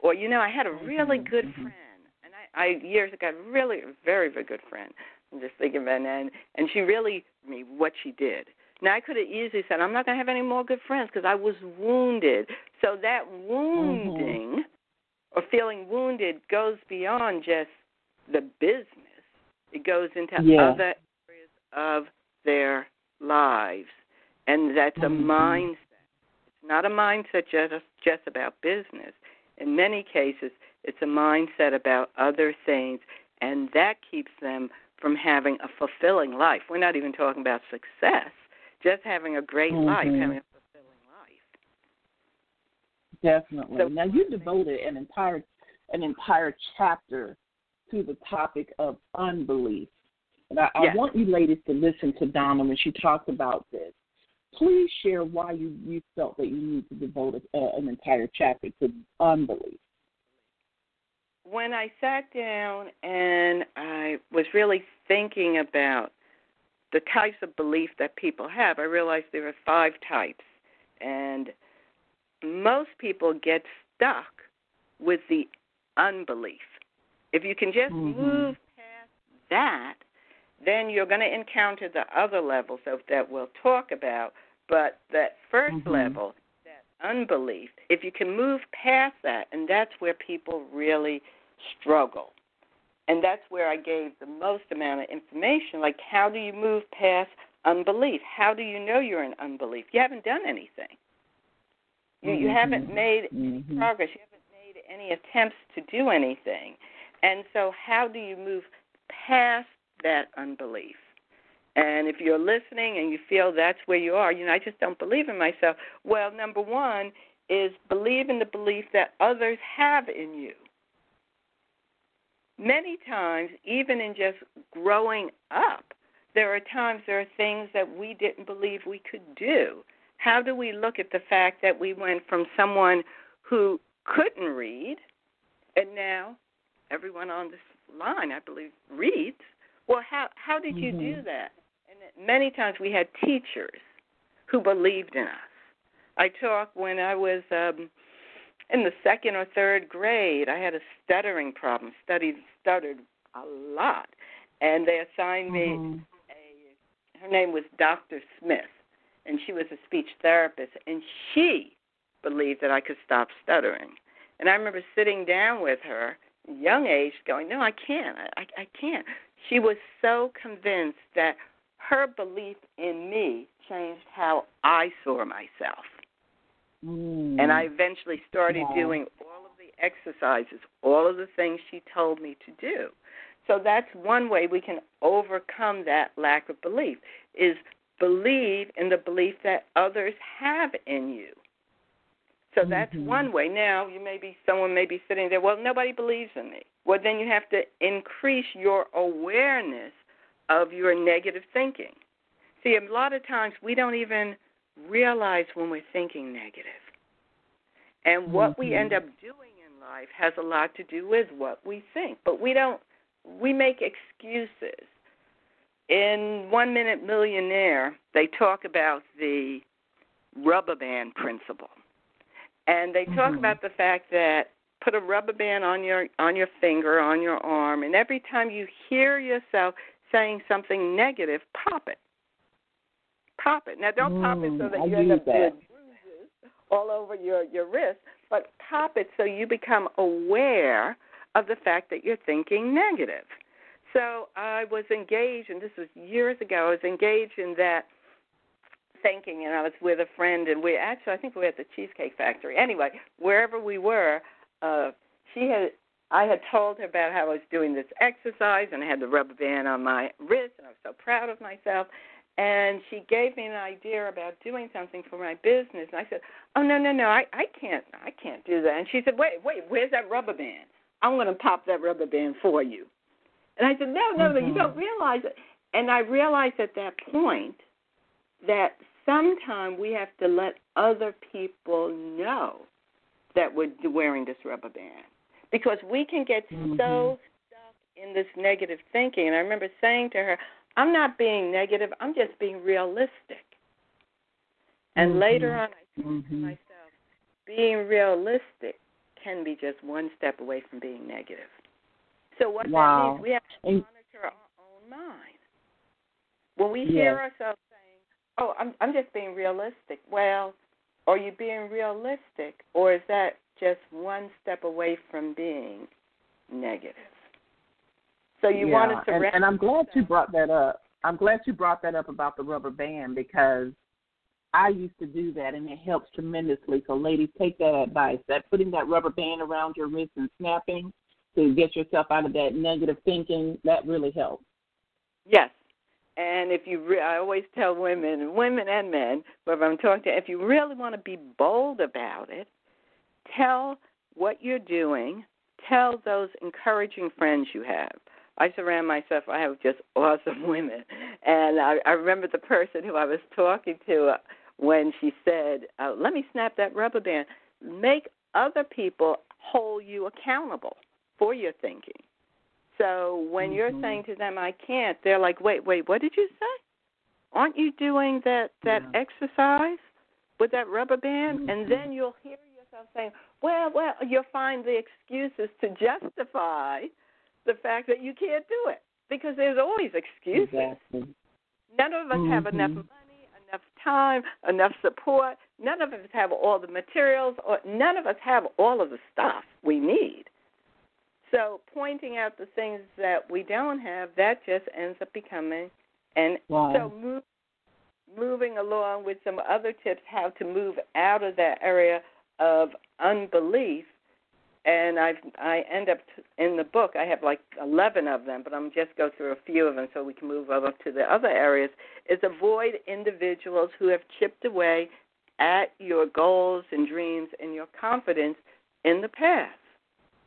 Or, you know, I had a really good friend. And I, I years ago, really a very, very good friend. I'm just thinking about that. And, and she really, I mean, what she did. Now, I could have easily said, I'm not going to have any more good friends because I was wounded. So that wounding mm-hmm. or feeling wounded goes beyond just the business. It goes into yeah. other areas of their lives. And that's mm-hmm. a mindset. It's not a mindset just, just about business. In many cases, It's a mindset about other things, and that keeps them from having a fulfilling life. We're not even talking about success, just having a great mm-hmm. life, having a fulfilling life. Definitely. So, now, you devoted an entire an entire chapter to the topic of unbelief. And I, yes. I want you ladies to listen to Donna when she talks about this. Please share why you, you felt that you need to devote a, uh, an entire chapter to unbelief. When I sat down and I was really thinking about the types of belief that people have, I realized there are five types. And most people get stuck with the unbelief. If you can just mm-hmm. move past that, then you're going to encounter the other levels of, that we'll talk about. But that first mm-hmm. level, that unbelief, if you can move past that, and that's where people really struggle. And that's where I gave the most amount of information, like how do you move past unbelief? How do you know you're in unbelief? You haven't done anything. You, mm-hmm. you haven't made any mm-hmm. progress. You haven't made any attempts to do anything. And so how do you move past that unbelief? And if you're listening and you feel that's where you are, you know, I just don't believe in myself. Well, number one is believe in the belief that others have in you. Many times, even in just growing up, there are times there are things that we didn't believe we could do. How do we look at the fact that we went from someone who couldn't read, and now everyone on this line, I believe, reads? Well, how how did you mm-hmm. do that? And many times we had teachers who believed in us. I talked when I was um, in the second or third grade. I had a stuttering problem, studied stuttered a lot, and they assigned me mm-hmm. a, her name was Doctor Smith, and she was a speech therapist, and she believed that I could stop stuttering. And I remember sitting down with her, young age, going, no, I can't, I, I can't. She was so convinced that her belief in me changed how I saw myself. Mm. And I eventually started yeah. doing all of the exercises, all of the things she told me to do. So that's one way we can overcome that lack of belief, is believe in the belief that others have in you. So that's mm-hmm. one way. Now, you may be, someone may be sitting there, well, nobody believes in me. Well, then you have to increase your awareness of your negative thinking. See, a lot of times we don't even realize when we're thinking negative. And what mm-hmm. we end up doing in life has a lot to do with what we think. But we don't, we make excuses. In One Minute Millionaire, they talk about the rubber band principle. And they talk mm-hmm. about the fact that put a rubber band on your on your finger, on your arm, and every time you hear yourself saying something negative, pop it. Pop it. Now, don't mm, pop it so that I you end up with bruises all over your, your wrist, but pop it so you become aware of the fact that you're thinking negative. So I was engaged, and this was years ago, I was engaged in that thinking, and I was with a friend, and we actually, I think we were at the Cheesecake Factory. Anyway, wherever we were, uh, she had, I had told her about how I was doing this exercise, and I had the rubber band on my wrist, and I was so proud of myself. And she gave me an idea about doing something for my business, and I said, "Oh no, no, no, I, I can't, I can't do that." And she said, "Wait, wait, where's that rubber band? I'm going to pop that rubber band for you." And I said, "No, no, no, mm-hmm. you don't realize it." And I realized at that point that sometimes we have to let other people know that we're wearing this rubber band, because we can get mm-hmm. so stuck in this negative thinking. And I remember saying to her, I'm not being negative, I'm just being realistic. And mm-hmm. later on, I told mm-hmm. myself, being realistic can be just one step away from being negative. So what wow. that means, we have to monitor our own mind. When we yes. hear ourselves, oh, I'm, I'm just being realistic. Well, are you being realistic, or is that just one step away from being negative? So you yeah, wanted to... And, and I'm glad you brought that up. I'm glad you brought that up about the rubber band, because I used to do that, and it helps tremendously. So, ladies, take that advice. That putting that rubber band around your wrist and snapping to get yourself out of that negative thinking, that really helps. Yes. And if you, re- I always tell women, women and men, whoever I'm talking to, if you really want to be bold about it, tell what you're doing. Tell those encouraging friends you have. I surround myself. I have just awesome women. And I, I remember the person who I was talking to uh, when she said, uh, let me snap that rubber band. Make other people hold you accountable for your thinking. So when you're mm-hmm. saying to them, I can't, they're like, wait, wait, what did you say? Aren't you doing that, that yeah. exercise with that rubber band? Mm-hmm. And then you'll hear yourself saying, well, well, you'll find the excuses to justify the fact that you can't do it, because there's always excuses. Exactly. None of us mm-hmm. have enough money, enough time, enough support. None of us have all the materials, or none of us have all of the stuff we need. So pointing out the things that we don't have, that just ends up becoming. And wow. so move, moving along with some other tips, how to move out of that area of unbelief. And I've, I end up in the book, I have like eleven of them, but I'm just go through a few of them so we can move over to the other areas, is avoid individuals who have chipped away at your goals and dreams and your confidence in the past.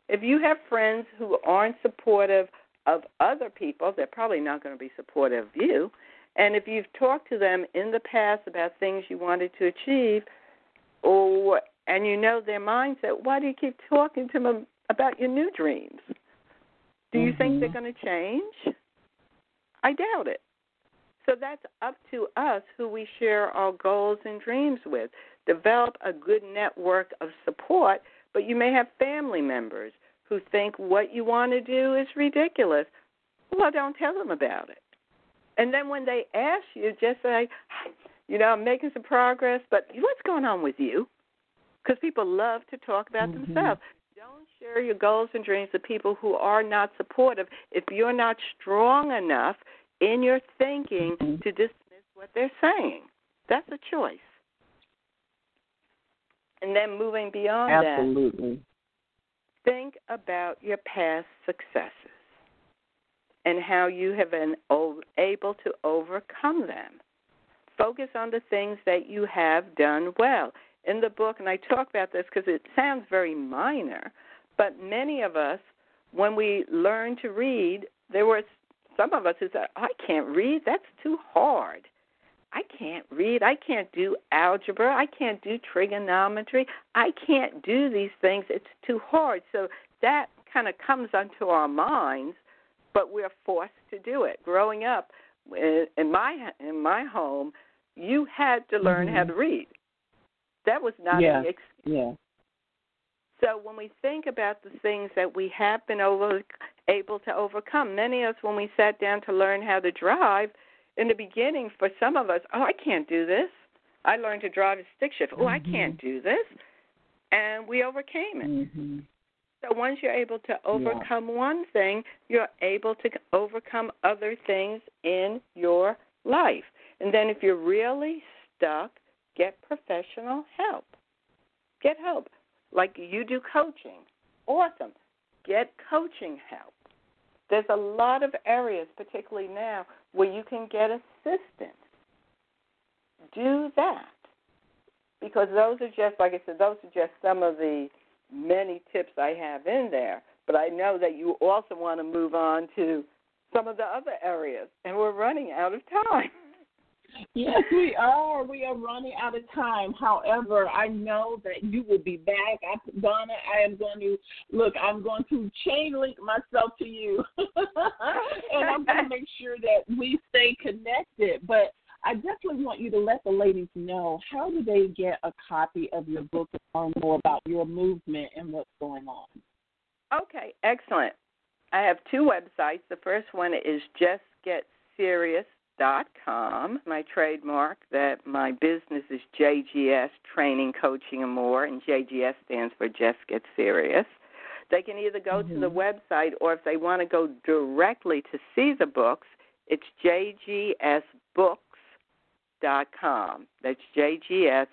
If you have friends who aren't supportive of other people, they're probably not going to be supportive of you. And if you've talked to them in the past about things you wanted to achieve, or and you know their mindset, why do you keep talking to them about your new dreams? Do you mm-hmm. think they're going to change? I doubt it. So that's up to us who we share our goals and dreams with. Develop a good network of support. But you may have family members who think what you want to do is ridiculous. Well, don't tell them about it. And then when they ask you, just say, you know, I'm making some progress, but what's going on with you? Because people love to talk about mm-hmm. themselves. Don't share your goals and dreams with people who are not supportive if you're not strong enough in your thinking mm-hmm. to dismiss what they're saying. That's a choice. And then moving beyond Absolutely. that, think about your past successes and how you have been able to overcome them. Focus on the things that you have done well. In the book, and I talk about this because it sounds very minor, but many of us, when we learned to read, there were some of us who said, I can't read, that's too hard. I can't read, I can't do algebra, I can't do trigonometry, I can't do these things, it's too hard. So that kind of comes onto our minds, but we're forced to do it. Growing up in my in my home, you had to learn mm-hmm. how to read. That was not yeah. an excuse. Yeah. So when we think about the things that we have been over, able to overcome, many of us, when we sat down to learn how to drive, in the beginning, for some of us, oh, I can't do this. I learned to drive a stick shift. Oh, mm-hmm. I can't do this. And we overcame it. Mm-hmm. So once you're able to overcome yeah. one thing, you're able to overcome other things in your life. And then if you're really stuck, get professional help. Get help. Like you do coaching. Awesome. Get coaching help. There's a lot of areas, particularly now, where you can get assistance. Do that. Because those are just, like I said, those are just some of the many tips I have in there. But I know that you also want to move on to some of the other areas, and we're running out of time. Yes, we are. We are running out of time. However, I know that you will be back. I, Donna, I am going to, look, I'm going to chain link myself to you. And I'm going to make sure that we stay connected. But I definitely want you to let the ladies know, how do they get a copy of your book to learn more about your movement and what's going on? Okay, excellent. I have two websites. The first one is Just Get Serious dot com, my trademark, that my business is J G S Training, Coaching, and More, and J G S stands for Just Get Serious. They can either go mm-hmm. to the website, or if they want to go directly to see the books, it's J G S books J G S books dot com. That's J G S,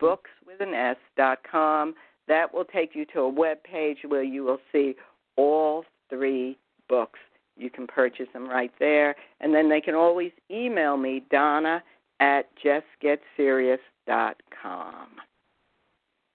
books with an S, dot com. That will take you to a web page where you will see all three books. You can purchase them right there. And then they can always email me, Donna, at just get serious dot com.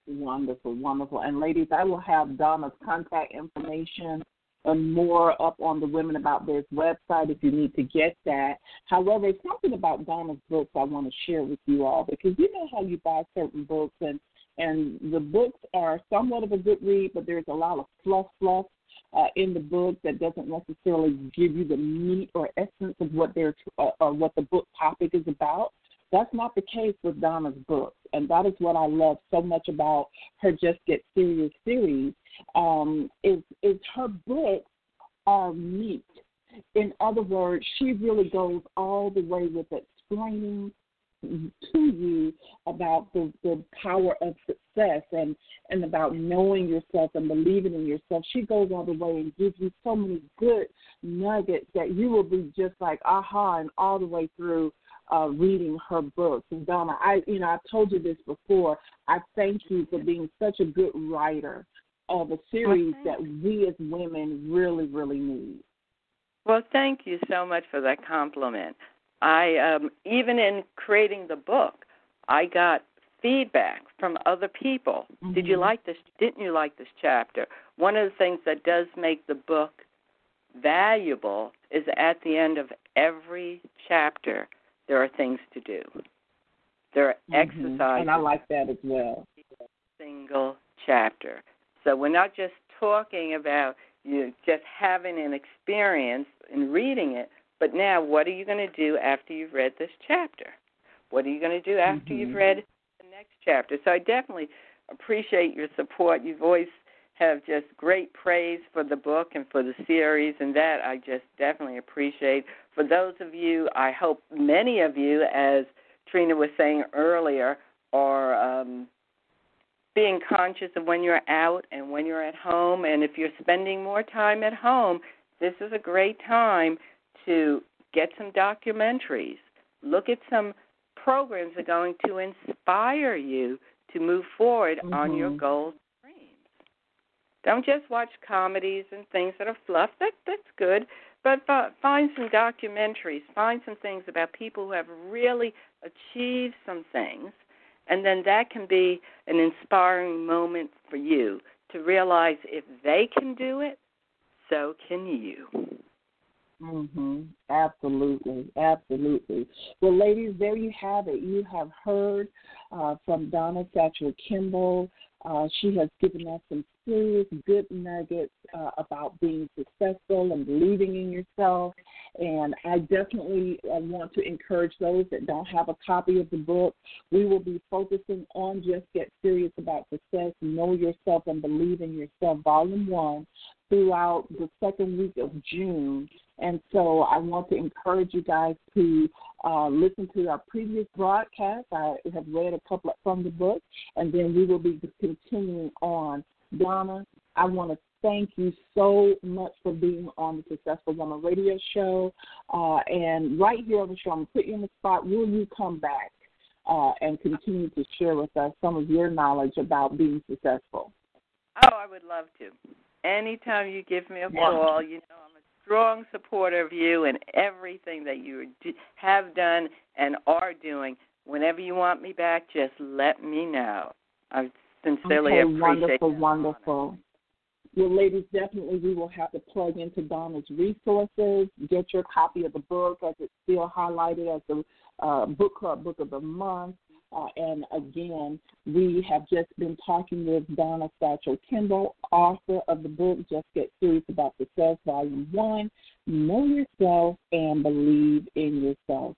Wonderful, wonderful. And, ladies, I will have Donna's contact information and more up on the Women About Biz website if you need to get that. However, something about Donna's books I want to share with you all, because you know how you buy certain books, and, and the books are somewhat of a good read, but there's a lot of fluff, fluff uh, in the book that doesn't necessarily give you the meat or essence of what they're uh, or what the book topic is about. That's not the case with Donna's books, and that is what I love so much about her Just Get Serious series. Um, is, is her books are meat. In other words, she really goes all the way with explaining to you about the, the power of success and, and about knowing yourself and believing in yourself. She goes all the way and gives you so many good nuggets that you will be just like, aha, and all the way through Uh, reading her books. And Donna, I, you know, I've told you this before. I thank you for being such a good writer of a series well, that we as women really, really need. Well, thank you so much for that compliment. I, um, even in creating the book, I got feedback from other people. Mm-hmm. Did you like this? Didn't you like this chapter? One of the things that does make the book valuable is at the end of every chapter, there are things to do. There are exercises. Mm-hmm. And I like that as well. Single chapter. So we're not just talking about you just having an experience and reading it, but now what are you going to do after you've read this chapter? What are you going to do after mm-hmm. you've read the next chapter? So I definitely appreciate your support. You've always have just great praise for the book and for the series, and that I just definitely appreciate. For those of you, I hope many of you, as Trina was saying earlier, are um, being conscious of when you're out and when you're at home, and if you're spending more time at home, this is a great time to get some documentaries, look at some programs that are going to inspire you to move forward mm-hmm. on your goals. Don't just watch comedies and things that are fluff. That, that's good. But uh, find some documentaries. Find some things about people who have really achieved some things. And then that can be an inspiring moment for you to realize if they can do it, so can you. Mm-hmm. Absolutely. Absolutely. Well, ladies, there you have it. You have heard uh, from Donna Satchell-Kimble. Uh, she has given us some serious good nuggets uh, about being successful and believing in yourself. And I definitely uh, want to encourage those that don't have a copy of the book. We will be focusing on Just Get Serious About Success, Know Yourself and Believe in Yourself, Volume one, throughout the second week of June. And so I want to encourage you guys to uh, listen to our previous broadcast. I have read a couple from the book, and then we will be continuing on. Donna, I want to thank you so much for being on the Successful Woman Radio Show. Uh, and right here on the show, I'm going to put you in the spot. Will you come back uh, and continue to share with us some of your knowledge about being successful? Oh, I would love to. Anytime you give me a call, you know I'm a strong supporter of you and everything that you have done and are doing. Whenever you want me back, just let me know. I sincerely okay, appreciate wonderful, that. Wonderful, wonderful. Well, ladies, definitely we will have to plug into Donna's resources. Get your copy of the book as it's still highlighted as the uh, Book Club Book of the Month. Uh, and, again, we have just been talking with Donna Satchell-Kimble, author of the book Just Get Serious About Success, Volume one, Know Yourself and Believe in Yourself.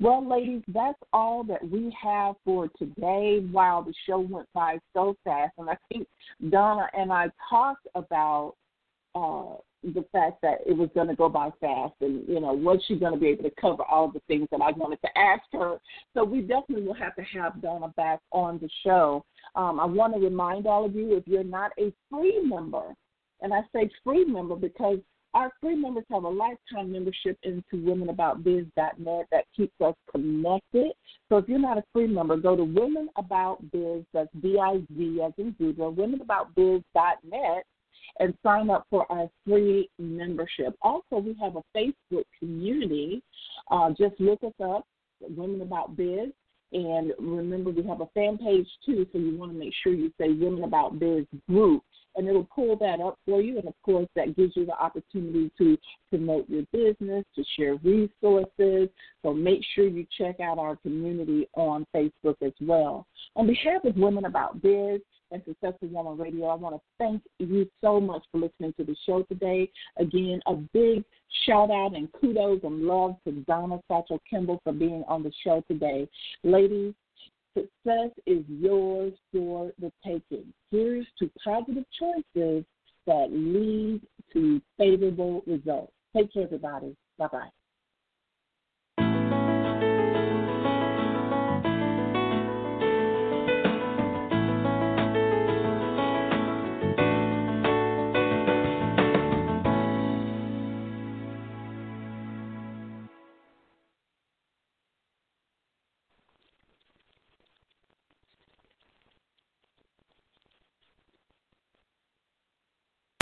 Well, ladies, that's all that we have for today. Wow, the show went by so fast. And I think Donna and I talked about uh, the fact that it was going to go by fast, and, you know, was she going to be able to cover all the things that I wanted to ask her? So we definitely will have to have Donna back on the show. Um, I want to remind all of you, if you're not a free member, and I say free member because Our free members have a lifetime membership into women about biz dot net that keeps us connected. So if you're not a free member, go to women about biz, that's B I Z as in zebra, women about biz dot net, and sign up for our free membership. Also, we have a Facebook community. Uh, just look us up, Women About Biz. And remember, we have a fan page, too, so you want to make sure you say Women About Biz Group. And it will pull that up for you. And, of course, that gives you the opportunity to promote your business, to share resources. So make sure you check out our community on Facebook as well. On behalf of Women About Biz and Successful Woman Radio, I want to thank you so much for listening to the show today. Again, a big shout-out and kudos and love to Donna Satchell-Kimble for being on the show today. Ladies, success is yours for the taking. Here's to positive choices that lead to favorable results. Take care, everybody. Bye-bye.